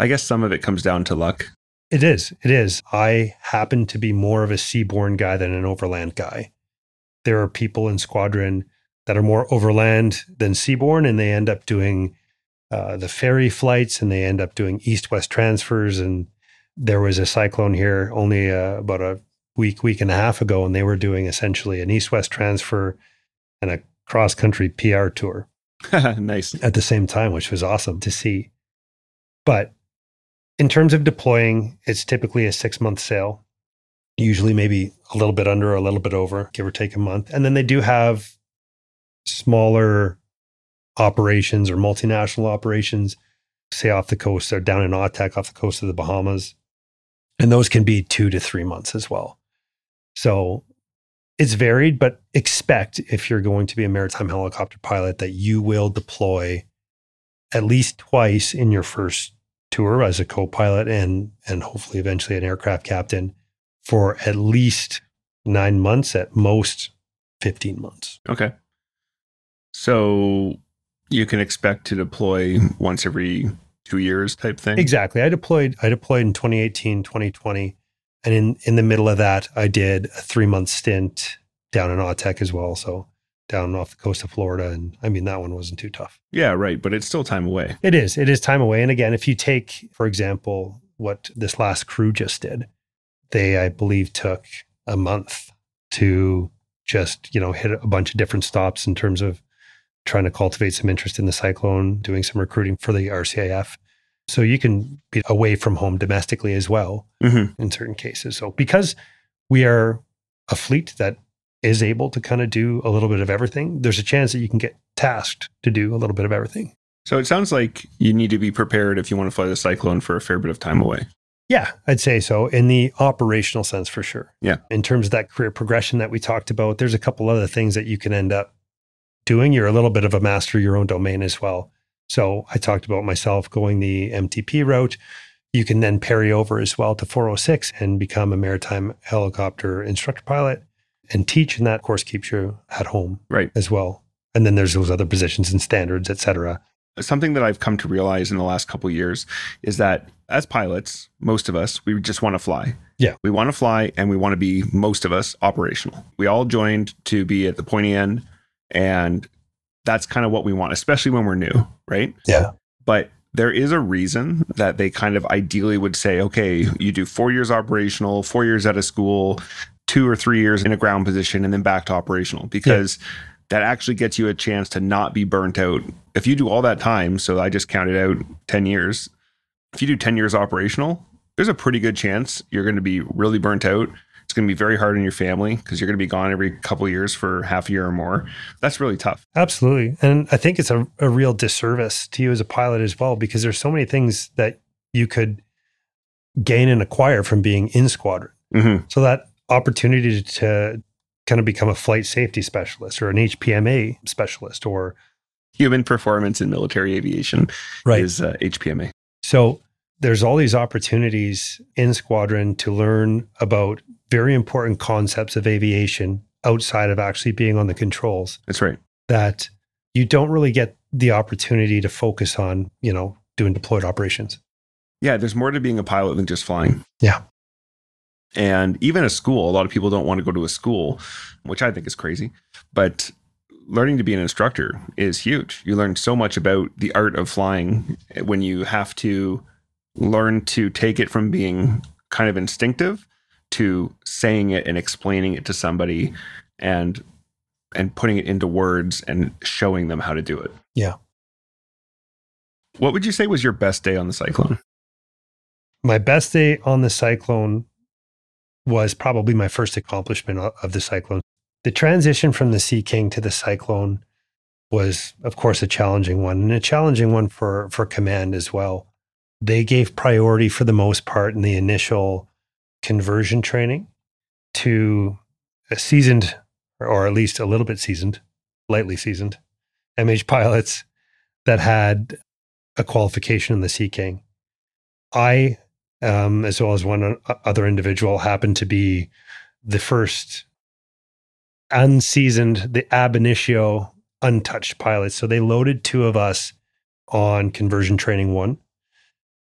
I guess some of it comes down to luck. It is. It is. I happen to be more of a seaborne guy than an overland guy. There are people in squadron that are more overland than seaborne, and they end up doing the ferry flights, and they end up doing east-west transfers. And there was a Cyclone here only about a week and a half ago, and they were doing essentially an east-west transfer and a cross-country PR tour. Nice. At the same time, which was awesome to see. But in terms of deploying, it's typically a 6-month sail, usually maybe a little bit under, a little bit over, give or take a month. And then they do have smaller operations or multinational operations, say off the coast, they're down in Autec off the coast of the Bahamas. And those can be 2 to 3 months as well. So it's varied, but expect if you're going to be a maritime helicopter pilot that you will deploy at least twice in your first tour as a co-pilot and hopefully eventually an aircraft captain for at least 9 months, at most 15 months. Okay. So you can expect to deploy once every 2 years type thing? Exactly. I deployed in 2018, 2020. And in the middle of that, I did a 3-month stint down in Autec as well. So down off the coast of Florida. And I mean, that one wasn't too tough. Yeah, right. But it's still time away. It is time away. And again, if you take, for example, what this last crew just did, they, I believe, took a month to just, you know, hit a bunch of different stops in terms of trying to cultivate some interest in the Cyclone, doing some recruiting for the RCAF. So you can be away from home domestically as well in certain cases. So because we are a fleet that is able to kind of do a little bit of everything, there's a chance that you can get tasked to do a little bit of everything. So it sounds like you need to be prepared if you want to fly the Cyclone for a fair bit of time away. Yeah, I'd say so in the operational sense for sure. Yeah. In terms of that career progression that we talked about, there's a couple other things that you can end up doing. You're a little bit of a master of your own domain as well. So I talked about myself going the MTP route. You can then parry over as well to 406 and become a maritime helicopter instructor pilot and teach. And that, of course, keeps you at home as well. And then there's those other positions and standards, et cetera. Something that I've come to realize in the last couple of years is that as pilots, most of us, we just want to fly. Yeah. We want to fly and we want to be, most of us, operational. We all joined to be at the pointy end. And that's kind of what we want, especially when we're new, right? Yeah. But there is a reason that they kind of ideally would say, okay, you do 4 years operational, 4 years out of school, 2 or 3 years in a ground position, and then back to operational, because that actually gets you a chance to not be burnt out. If you do all that time, so I just counted out 10 years, if you do 10 years operational, there's a pretty good chance you're going to be really burnt out. It's going to be very hard on your family because you're going to be gone every couple of years for half a year or more. That's really tough. Absolutely. And I think it's a real disservice to you as a pilot as well, because there's so many things that you could gain and acquire from being in squadron. Mm-hmm. So that opportunity to kind of become a flight safety specialist or an HPMA specialist or human performance in military aviation is HPMA. So there's all these opportunities in squadron to learn about very important concepts of aviation outside of actually being on the controls. That's right. That you don't really get the opportunity to focus on, you know, doing deployed operations. Yeah, there's more to being a pilot than just flying. Yeah. And even a school, a lot of people don't want to go to a school, which I think is crazy. But learning to be an instructor is huge. You learn so much about the art of flying when you have to learn to take it from being kind of instinctive to saying it and explaining it to somebody and putting it into words and showing them how to do it. Yeah. What would you say was your best day on the Cyclone? My best day on the Cyclone was probably my first accomplishment of the Cyclone. The transition from the Sea King to the Cyclone was, of course, a challenging one, and a challenging one for command as well. They gave priority for the most part in the initial conversion training to a seasoned, or at least a little bit seasoned, lightly seasoned MH pilots that had a qualification in the Sea King. I, as well as one other individual, happened to be the first unseasoned, the ab initio, untouched pilots. So they loaded two of us on conversion training one,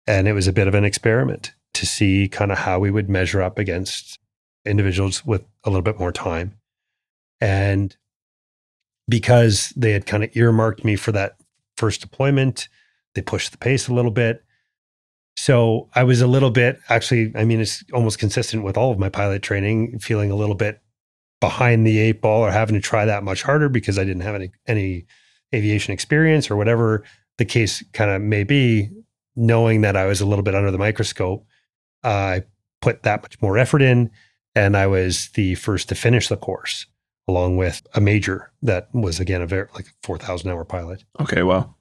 and it was a bit of an experiment to see kind of how we would measure up against individuals with a little bit more time. And because they had kind of earmarked me for that first deployment, they pushed the pace a little bit. So I was a little bit, actually, I mean, it's almost consistent with all of my pilot training, feeling a little bit behind the eight ball or having to try that much harder because I didn't have any aviation experience or whatever the case kind of may be. Knowing that I was a little bit under the microscope, I put that much more effort in, and I was the first to finish the course along with a major that was, again, a 4,000-hour pilot. Okay, wow.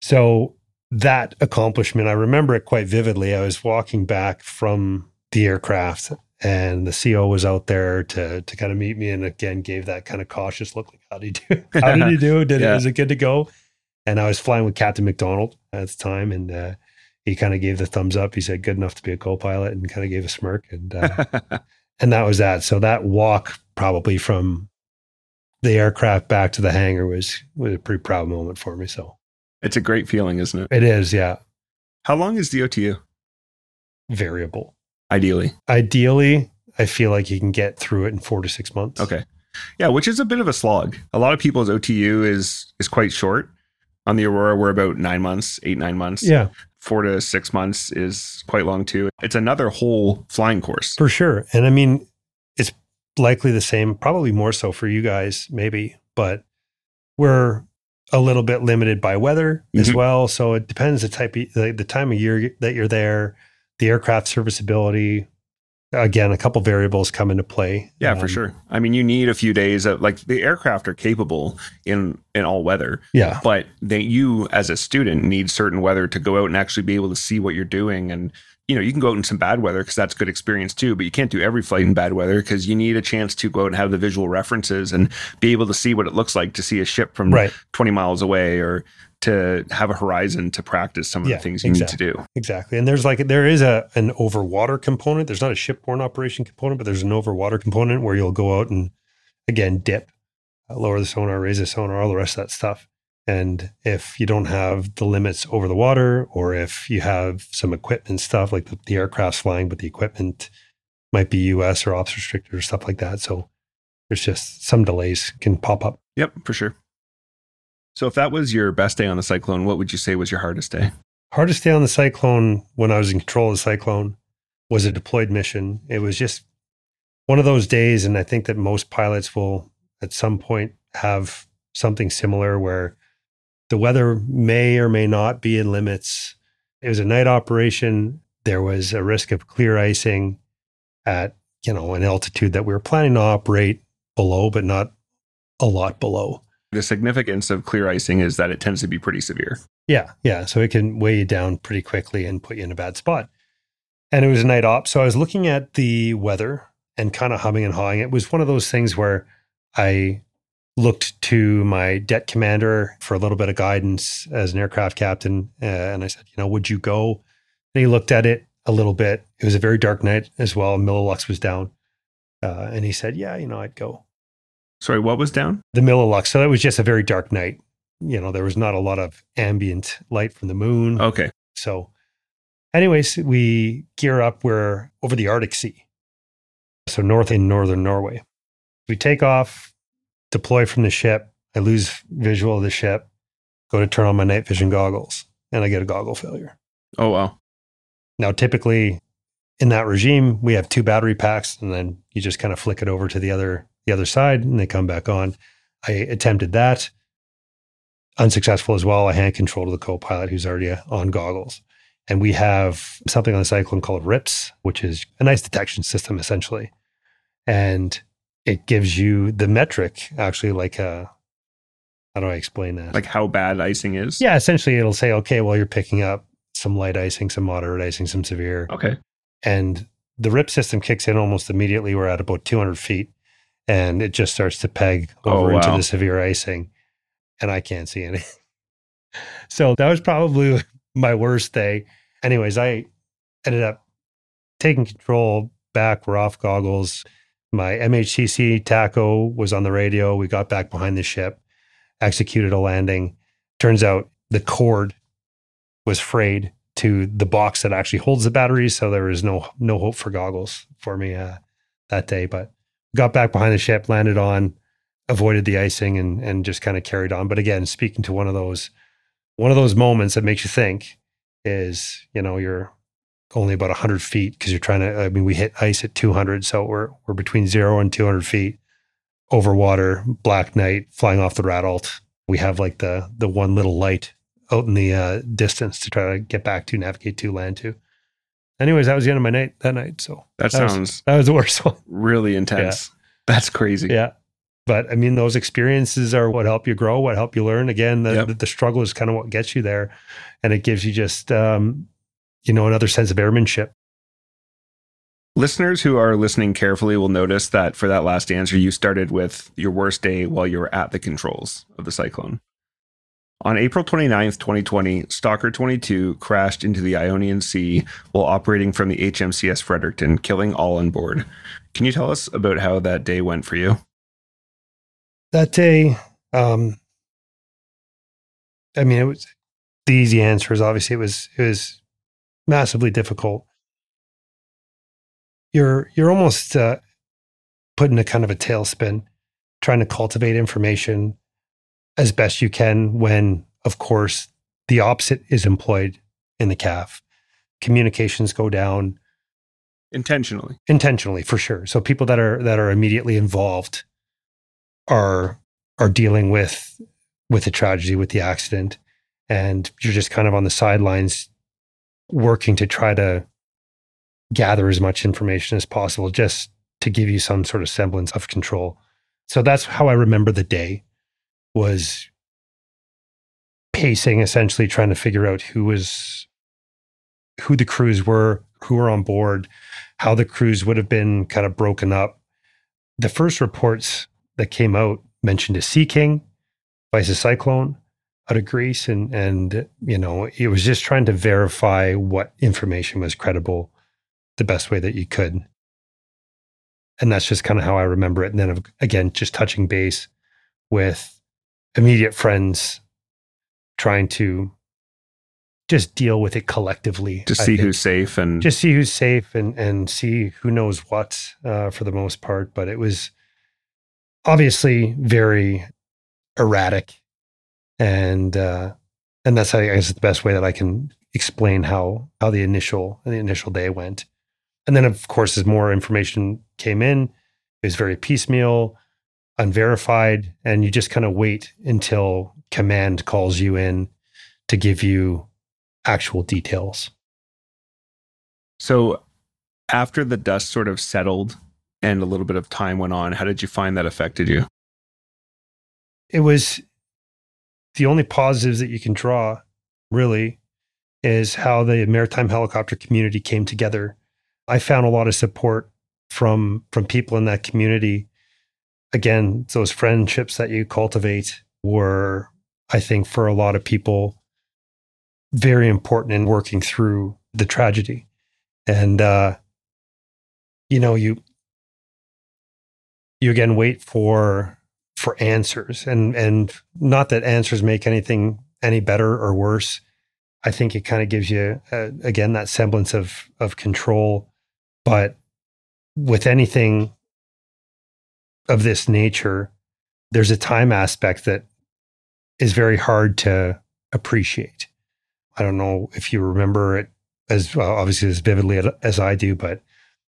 So that accomplishment, I remember it quite vividly. I was walking back from the aircraft, and the CO was out there to kind of meet me, and again, gave that kind of cautious look, like, how did you do? Is it good to go? And I was flying with Captain McDonald at the time, and he kind of gave the thumbs up. He said, good enough to be a co-pilot, and kind of gave a smirk. And and that was that. So that walk probably from the aircraft back to the hangar was a pretty proud moment for me. So it's a great feeling, isn't it? It is, yeah. How long is the OTU? Variable. Ideally, I feel like you can get through it in 4 to 6 months. Okay. Yeah, which is a bit of a slog. A lot of people's OTU is quite short. On the Aurora, we're about 9 months, 8-9 months. Yeah. 4 to 6 months is quite long too. It's another whole flying course. For sure. And I mean, it's likely the same, probably more so for you guys maybe, but we're a little bit limited by weather as well. So it depends the time of year that you're there, the aircraft serviceability, again, a couple variables come into play. Yeah, for sure. I mean, you need a few days of, like, the aircraft are capable in all weather. Yeah. But you as a student need certain weather to go out and actually be able to see what you're doing. And, you know, you can go out in some bad weather because that's good experience too, but you can't do every flight in bad weather because you need a chance to go out and have the visual references and be able to see what it looks like to see a ship from 20 miles away, or to have a horizon to practice some of the things you need to do. Exactly. And there's an overwater component. There's not a shipborne operation component, but there's an overwater component where you'll go out and, again, dip, lower the sonar, raise the sonar, all the rest of that stuff. And if you don't have the limits over the water, or if you have some equipment stuff, like the aircraft's flying, but the equipment might be US or ops restricted or stuff like that. So there's just some delays can pop up. Yep, for sure. So if that was your best day on the Cyclone, what would you say was your hardest day? Hardest day on the Cyclone, when I was in control of the Cyclone, was a deployed mission. It was just one of those days, and I think that most pilots will at some point have something similar where the weather may or may not be in limits. It was a night operation. There was a risk of clear icing at, an altitude that we were planning to operate below, but not a lot below. The significance of clear icing is that it tends to be pretty severe. Yeah, yeah. So it can weigh you down pretty quickly and put you in a bad spot. And it was a night op. So I was looking at the weather and kind of humming and hawing. It was one of those things where I looked to my deck commander for a little bit of guidance as an aircraft captain. And I said, would you go? And he looked at it a little bit. It was a very dark night as well. Millilux was down. And he said, yeah, I'd go. Sorry, what was down? The Millilux. So that was just a very dark night. There was not a lot of ambient light from the moon. Okay. So anyways, we gear up. We're over the Arctic Sea. So north in northern Norway. We take off, deploy from the ship. I lose visual of the ship, go to turn on my night vision goggles, and I get a goggle failure. Oh, wow. Now, typically in that regime, we have two battery packs, and then you just kind of flick it over to the other side and they come back on. I attempted that. Unsuccessful as well. I hand control to the co-pilot who's already on goggles. And we have something on the Cyclone called RIPS, which is an ice detection system essentially. And it gives you the metric actually, how do I explain that? Like how bad icing is? Yeah, essentially it'll say, okay, well, you're picking up some light icing, some moderate icing, some severe. Okay. And the RIP system kicks in almost immediately. We're at about 200 feet. And it just starts to peg over into the severe icing, and I can't see anything. So that was probably my worst day. Anyways, I ended up taking control back. We're off goggles. My MHCC TACO was on the radio. We got back behind the ship, executed a landing. Turns out the cord was frayed to the box that actually holds the batteries. So there was no hope for goggles for me that day, but got back behind the ship, landed on, avoided the icing, and just kind of carried on. But again, speaking to one of those moments that makes you think is, you're only about 100 feet because you're trying to, we hit ice at 200. So we're between 0 and 200 feet over water, black night, flying off the Radalt. We have the one little light out in the distance to try to get back to, navigate to, land to. Anyways, that was the end of my night that night. So that was the worst one. Really intense. Yeah. That's crazy. Yeah. But those experiences are what help you grow, what help you learn. Again, the struggle is kind of what gets you there. And it gives you just, another sense of airmanship. Listeners who are listening carefully will notice that for that last answer, you started with your worst day while you were at the controls of the Cyclone. On April 29th, 2020, Stalker 22 crashed into the Ionian Sea while operating from the HMCS Fredericton, killing all on board. Can you tell us about how that day went for you? That day, it was the easy answers. Obviously, it was massively difficult. You're almost put in a kind of a tailspin, trying to cultivate information as best you can when, of course, the opposite is employed in the CAF. Communications go down. Intentionally, for sure. So people that are immediately involved are dealing with the tragedy, with the accident, and you're just kind of on the sidelines working to try to gather as much information as possible just to give you some sort of semblance of control. So that's how I remember the day, was pacing, essentially trying to figure out who the crews were, who were on board, how the crews would have been kind of broken up. The first reports that came out mentioned a Sea King, vice a Cyclone out of Greece, and you know, it was just trying to verify what information was credible the best way that you could. And that's just kind of how I remember it. And then again, just touching base with immediate friends, trying to just deal with it collectively. Just see who's safe and... Just see who's safe and see who knows what for the most part. But it was obviously very erratic. And that's, I guess, the best way that I can explain how the initial day went. And then, of course, as more information came in, it was very piecemeal, unverified, and you just kind of wait until command calls you in to give you actual details. So after the dust sort of settled and a little bit of time went on, how did you find that affected you? It was the only positives that you can draw, really, is how the maritime helicopter community came together. I found a lot of support from people in that community. Again, those friendships that you cultivate were, I think, for a lot of people, very important in working through the tragedy. And, you know, you again wait for answers, and not that answers make anything any better or worse. I think it kind of gives you, again, that semblance of control. But with anything of this nature, there's a time aspect that is very hard to appreciate. I don't know if you remember it as obviously as vividly as I do, but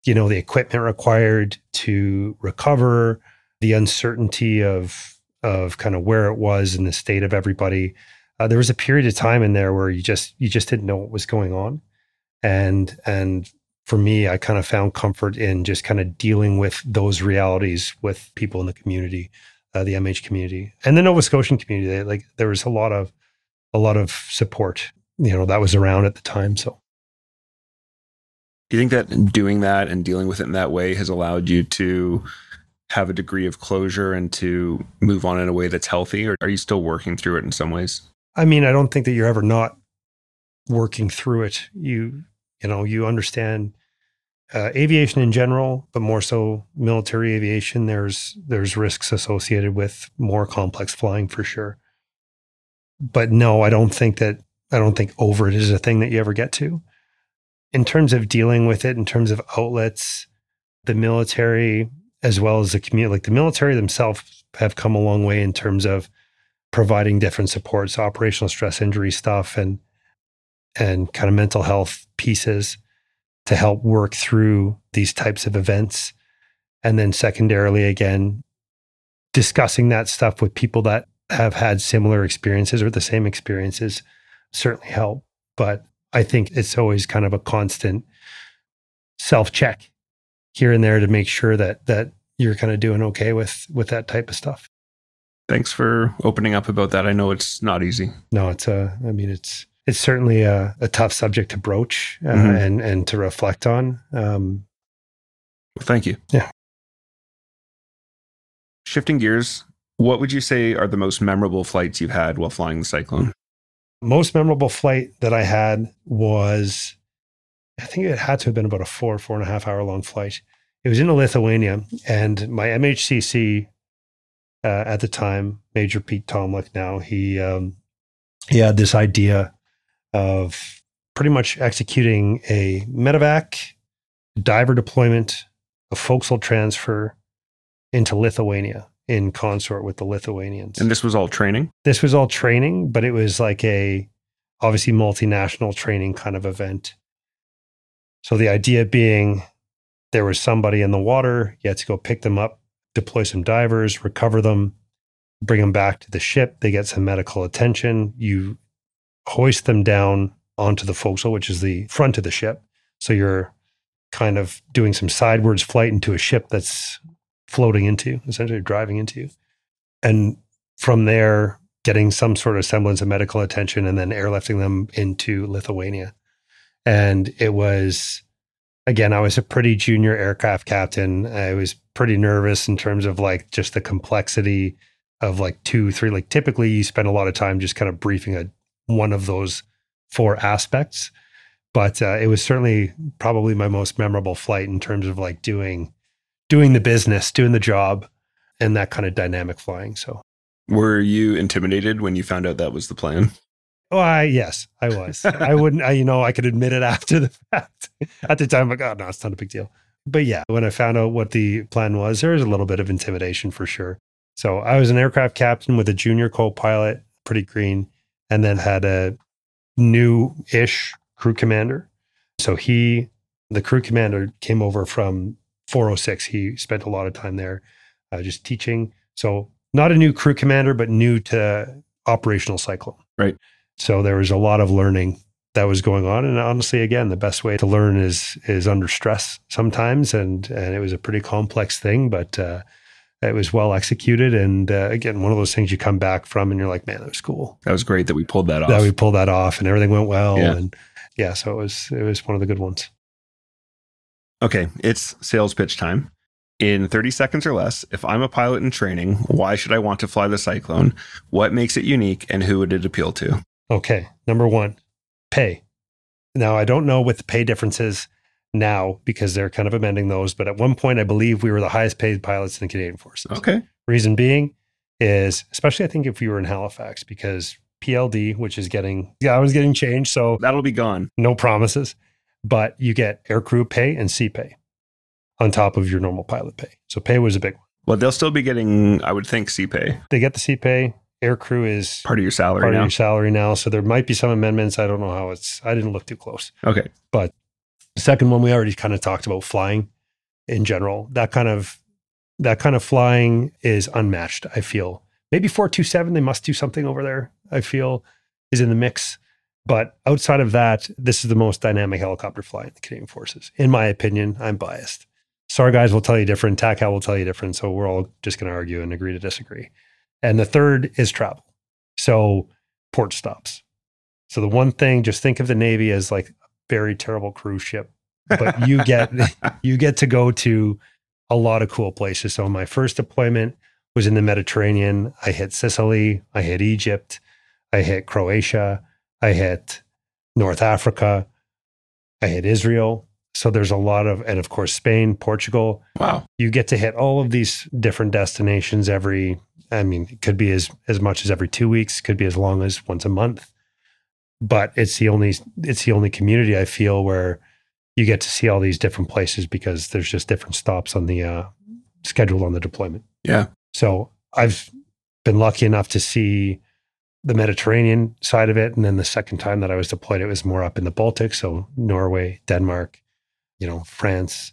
you know, the equipment required to recover, the uncertainty of kind of where it was and the state of everybody. There was a period of time in there where you just didn't know what was going on, and for me, I kind of found comfort in just kind of dealing with those realities with people in the community, the MH community, and the Nova Scotian community. There was a lot of support, you know, that was around at the time. So, do you think that doing that and dealing with it in that way has allowed you to have a degree of closure and to move on in a way that's healthy, or are you still working through it in some ways? I mean, I don't think that you're ever not working through it. You know, you understand aviation in general, but more so military aviation. There's risks associated with more complex flying for sure. But no, I don't think over it is a thing that you ever get to. In terms of dealing with it, in terms of outlets, the military as well as the community, like the military themselves have come a long way in terms of providing different supports, operational stress injury stuff, and kind of mental health pieces to help work through these types of events. And then secondarily, again, discussing that stuff with people that have had similar experiences or the same experiences certainly help. But I think it's always kind of a constant self-check here and there to make sure that you're kind of doing okay with that type of stuff. Thanks for opening up about that. I know it's not easy. No, it's certainly a tough subject to broach mm-hmm. and to reflect on. Well, thank you. Yeah. Shifting gears, what would you say are the most memorable flights you've had while flying the Cyclone? Most memorable flight that I had was, I think it had to have been about a 4.5 hour long flight. It was into Lithuania, and my MHCC at the time, Major Pete Tomlik now, he had this idea of pretty much executing a medevac, diver deployment, a fo'c'sle transfer into Lithuania in consort with the Lithuanians. And this was all training? This was all training, but it was like a obviously multinational training kind of event. So the idea being there was somebody in the water, you had to go pick them up, deploy some divers, recover them, bring them back to the ship, they get some medical attention, you hoist them down onto the fo'c'sle, which is the front of the ship. So you're kind of doing some sidewards flight into a ship that's floating into, essentially driving into. And from there, getting some sort of semblance of medical attention and then airlifting them into Lithuania. And it was, again, I was a pretty junior aircraft captain. I was pretty nervous in terms of like just the complexity of like two, three, like typically you spend a lot of time just kind of briefing one of those four aspects. But it was certainly probably my most memorable flight in terms of like doing the business, doing the job, and that kind of dynamic flying. So, were you intimidated when you found out that was the plan? Oh, yes, I was. I wouldn't, I could admit it after the fact. At the time, I'm like, oh, no, it's not a big deal. But yeah, when I found out what the plan was, there was a little bit of intimidation for sure. So I was an aircraft captain with a junior co-pilot, pretty green, and then had a new-ish crew commander. So the crew commander came over from 406. He spent a lot of time there just teaching. So not a new crew commander, but new to operational Cyclone. Right. So there was a lot of learning that was going on. And honestly, again, the best way to learn is under stress sometimes. And it was a pretty complex thing, but it was well executed. And again, one of those things you come back from and you're like, man, that was cool. That was great that we pulled that off. And everything went well. Yeah. And yeah, so it was one of the good ones. Okay, it's sales pitch time. In 30 seconds or less, if I'm a pilot in training, why should I want to fly the Cyclone? What makes it unique and who would it appeal to? Okay, number one, pay. Now, I don't know what the pay difference is now because they're kind of amending those, but at one point, I believe we were the highest paid pilots in the Canadian Forces. Okay. Reason being is, especially I think if you were in Halifax, because PLD, which is getting changed, so that'll be gone. No promises, but you get aircrew pay and sea pay on top of your normal pilot pay. So pay was a big one. Well, they'll still be getting, I would think, sea pay. They get the sea pay. Aircrew is part of your salary now. So there might be some amendments. I don't know how I didn't look too close. Okay. But the second one, we already kind of talked about flying in general. That kind of flying is unmatched, I feel. Maybe 427, they must do something over there, I feel, is in the mix. But outside of that, this is the most dynamic helicopter flying in the Canadian Forces. In my opinion, I'm biased. SAR guys will tell you different. TACO will tell you different. So we're all just going to argue and agree to disagree. And the third is travel. So port stops. So the one thing, just think of the Navy as like a very terrible cruise ship, but you get to go to a lot of cool places. So my first deployment was in the Mediterranean. I hit Sicily. I hit Egypt. I hit Croatia. I hit North Africa. I hit Israel. So there's a lot of, and of course, Spain, Portugal. Wow. You get to hit all of these different destinations it could be as much as every 2 weeks, could be as long as once a month. But it's the only community I feel where you get to see all these different places because there's just different stops on the schedule on the deployment. Yeah. So I've been lucky enough to see the Mediterranean side of it. And then the second time that I was deployed, it was more up in the Baltic. So Norway, Denmark, France.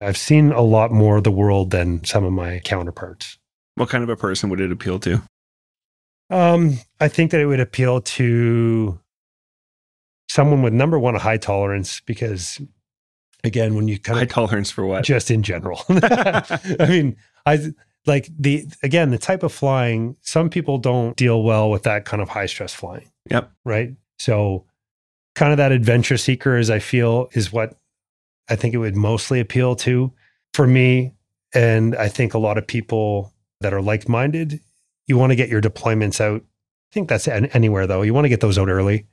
I've seen a lot more of the world than some of my counterparts. What kind of a person would it appeal to? I think that it would appeal to someone with, number one, a high tolerance, because again, when you kind of... High tolerance for what? Just in general. I mean, the type of flying, some people don't deal well with that kind of high stress flying. Yep. Right? So kind of that adventure seeker, as I feel, is what I think it would mostly appeal to for me. And I think a lot of people that are like-minded, you want to get your deployments out. I think that's anywhere though. You want to get those out early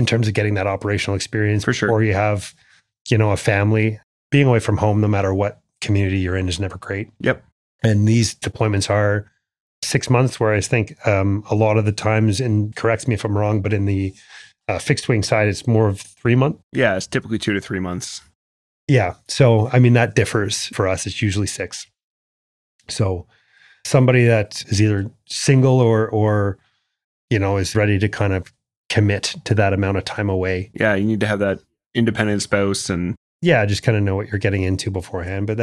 in terms of getting that operational experience for sure. Before you have, a family. Being away from home, no matter what community you're in, is never great. Yep. And these deployments are 6 months where I think a lot of the times, and correct me if I'm wrong, but in the fixed wing side, it's more of 3 months. Yeah, it's typically 2 to 3 months. Yeah. So, that differs for us. It's usually 6. So somebody that is either single or is ready to kind of commit to that amount of time away. Yeah. You need to have that independent spouse and... Yeah. Just kind of know what you're getting into beforehand. But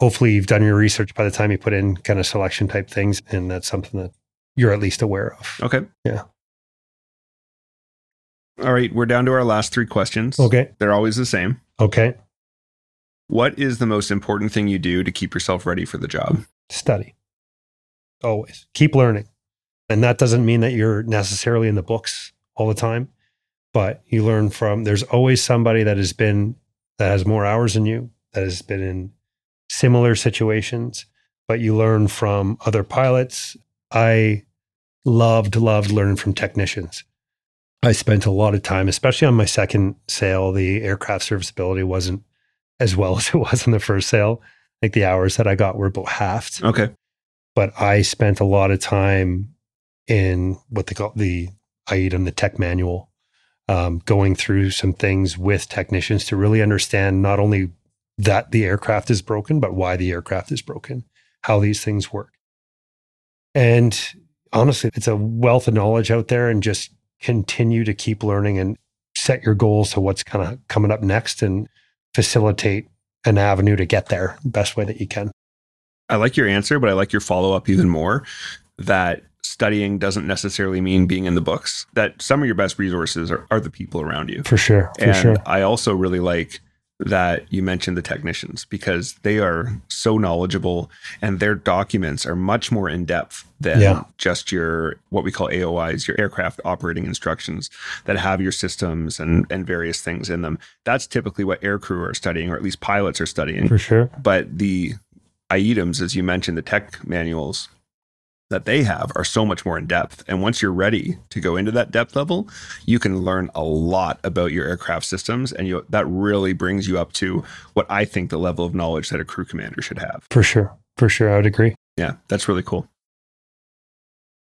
hopefully you've done your research by the time you put in kind of selection type things. And that's something that you're at least aware of. Okay. Yeah. All right. We're down to our last 3 questions. Okay. They're always the same. Okay. What is the most important thing you do to keep yourself ready for the job? Study. Always. Keep learning. And that doesn't mean that you're necessarily in the books all the time, but you learn from, there's always somebody that has more hours than you, that has been in similar situations, but you learn from other pilots. I loved learning from technicians. I spent a lot of time, especially on my second sale, the aircraft serviceability wasn't as well as it was in the first sale. Like the hours that I got were about halved. Okay. But I spent a lot of time in what they call the IEDM, the tech manual, going through some things with technicians to really understand not only that the aircraft is broken, but why the aircraft is broken, how these things work. And honestly, it's a wealth of knowledge out there, and just continue to keep learning and set your goals to what's kind of coming up next and facilitate an avenue to get there the best way that you can. I like your answer, but I like your follow-up even more, that studying doesn't necessarily mean being in the books, that some of your best resources are the people around you. For sure. I also really like that you mentioned the technicians, because they are so knowledgeable and their documents are much more in depth than just your, what we call AOIs, your aircraft operating instructions that have your systems and various things in them. That's typically what aircrew are studying, or at least pilots are studying. For sure. But the IEDMs, as you mentioned, the tech manuals that they have are so much more in depth. And once you're ready to go into that depth level, you can learn a lot about your aircraft systems. And that really brings you up to what I think the level of knowledge that a crew commander should have. For sure. I would agree. Yeah, that's really cool.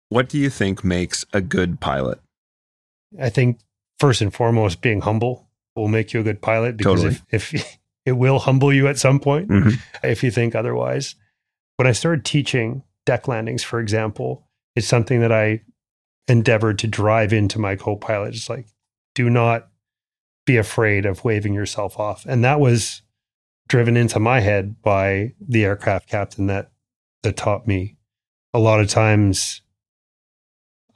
What do you think makes a good pilot? I think first and foremost, being humble will make you a good pilot, because totally. if it will humble you at some point, if you think otherwise. When I started teaching deck landings, for example, is something that I endeavored to drive into my co-pilot. It's like, do not be afraid of waving yourself off. And that was driven into my head by the aircraft captain that taught me. A lot of times,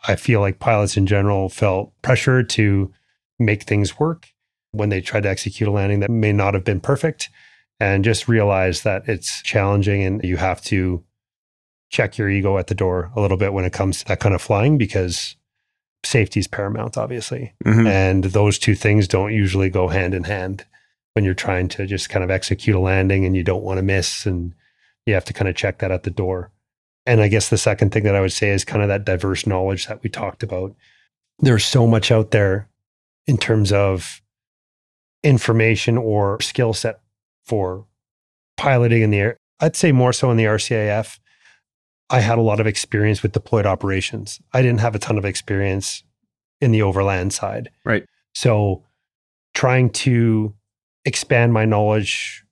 I feel like pilots in general felt pressure to make things work when they tried to execute a landing that may not have been perfect, and just realize that it's challenging and you have to check your ego at the door a little bit when it comes to that kind of flying, because safety is paramount, obviously. And those two things don't usually go hand in hand when you're trying to just kind of execute a landing and you don't want to miss, and you have to kind of check that at the door. And I guess the second thing that I would say is kind of that diverse knowledge that we talked about. There's so much out there in terms of information or skill set for piloting in the air. I'd say more so in the RCAF, I had a lot of experience with deployed operations. I didn't have a ton of experience in the overland side. Right. So trying to expand my knowledge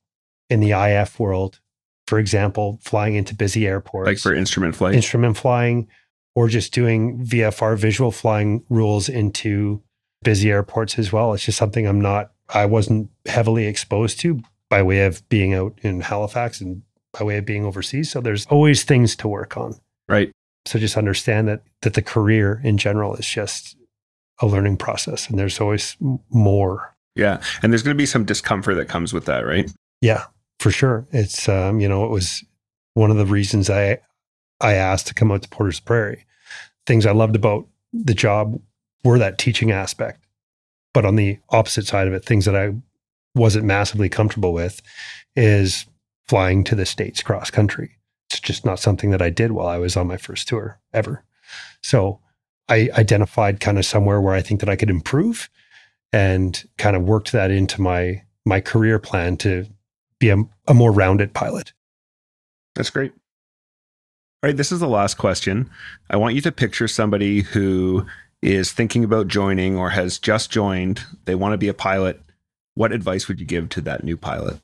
in the IF world, for example, flying into busy airports. Like for instrument flight. Instrument flying, or just doing VFR, visual flying rules, into busy airports as well. It's just something I wasn't heavily exposed to by way of being out in Halifax and by way of being overseas. So there's always things to work on. Right. So just understand that the career in general is just a learning process, and there's always more. Yeah. And there's going to be some discomfort that comes with that, right? Yeah, for sure. It's, it was one of the reasons I asked to come out to Porter's Prairie. Things I loved about the job were that teaching aspect. But on the opposite side of it, things that I wasn't massively comfortable with is flying to the States cross country. It's just not something that I did while I was on my first tour ever. So I identified kind of somewhere where I think that I could improve, and kind of worked that into my career plan to be a more rounded pilot. That's great. All right, this is the last question. I want you to picture somebody who is thinking about joining or has just joined. They want to be a pilot. What advice would you give to that new pilot?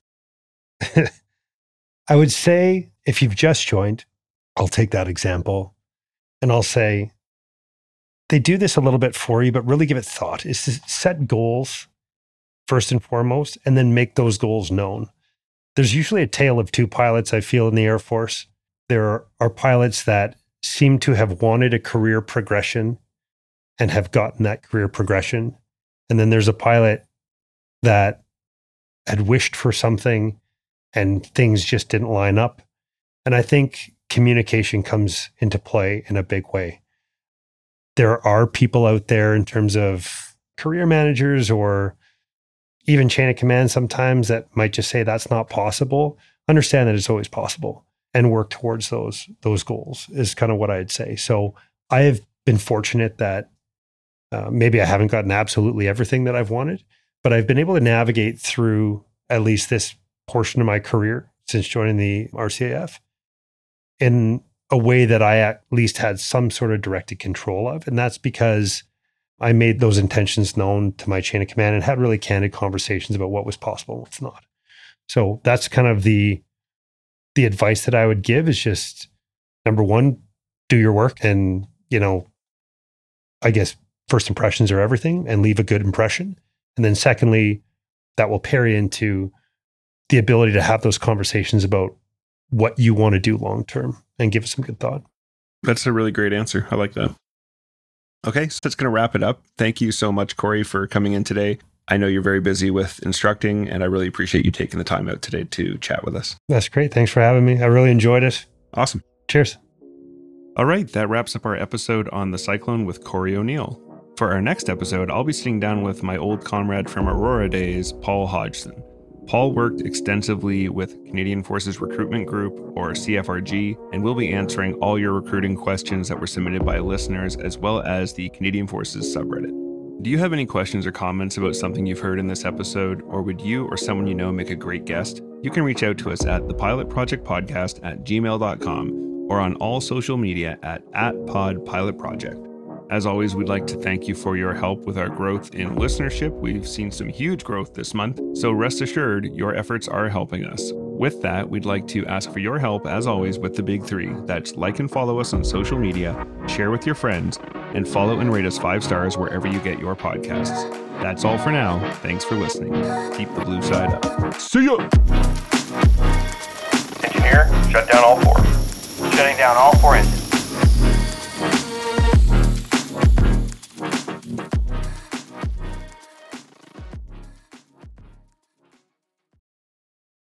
I would say, if you've just joined, I'll take that example, and I'll say, they do this a little bit for you, but really give it thought. Is to set goals first and foremost, and then make those goals known. There's usually a tale of two pilots, I feel, in the Air Force. There are pilots that seem to have wanted a career progression and have gotten that career progression. And then there's a pilot that had wished for something and things just didn't line up. And I think communication comes into play in a big way. There are people out there in terms of career managers or even chain of command sometimes that might just say that's not possible. Understand that it's always possible and work towards those goals is kind of what I'd say. So I have been fortunate that maybe I haven't gotten absolutely everything that I've wanted, but I've been able to navigate through at least this portion of my career since joining the RCAF in a way that I at least had some sort of directed control of. And that's because I made those intentions known to my chain of command and had really candid conversations about what was possible and what's not. So that's kind of the advice that I would give is just, number one, do your work. And, you know, I guess first impressions are everything and leave a good impression. And then secondly, that will parry into the ability to have those conversations about what you want to do long-term and give it some good thought. That's a really great answer. I like that. Okay, so that's going to wrap it up. Thank you so much, Corey, for coming in today. I know you're very busy with instructing, and I really appreciate you taking the time out today to chat with us. That's great. Thanks for having me. I really enjoyed it. Awesome. Cheers. All right, that wraps up our episode on the Cyclone with Corey O'Neill. For our next episode, I'll be sitting down with my old comrade from Aurora days, Paul Hodgson. Paul worked extensively with Canadian Forces Recruitment Group, or CFRG, and we'll be answering all your recruiting questions that were submitted by listeners, as well as the Canadian Forces subreddit. Do you have any questions or comments about something you've heard in this episode, or would you or someone you know make a great guest? You can reach out to us at thepilotprojectpodcast@gmail.com or on all social media at @podpilotproject. As always, we'd like to thank you for your help with our growth in listenership. We've seen some huge growth this month, so rest assured your efforts are helping us. With that, we'd like to ask for your help, as always, with the big three. That's like and follow us on social media, share with your friends, and follow and rate us 5 stars wherever you get your podcasts. That's all for now. Thanks for listening. Keep the blue side up. See ya! Engineer, shut down all 4. Shutting down all 4 engines.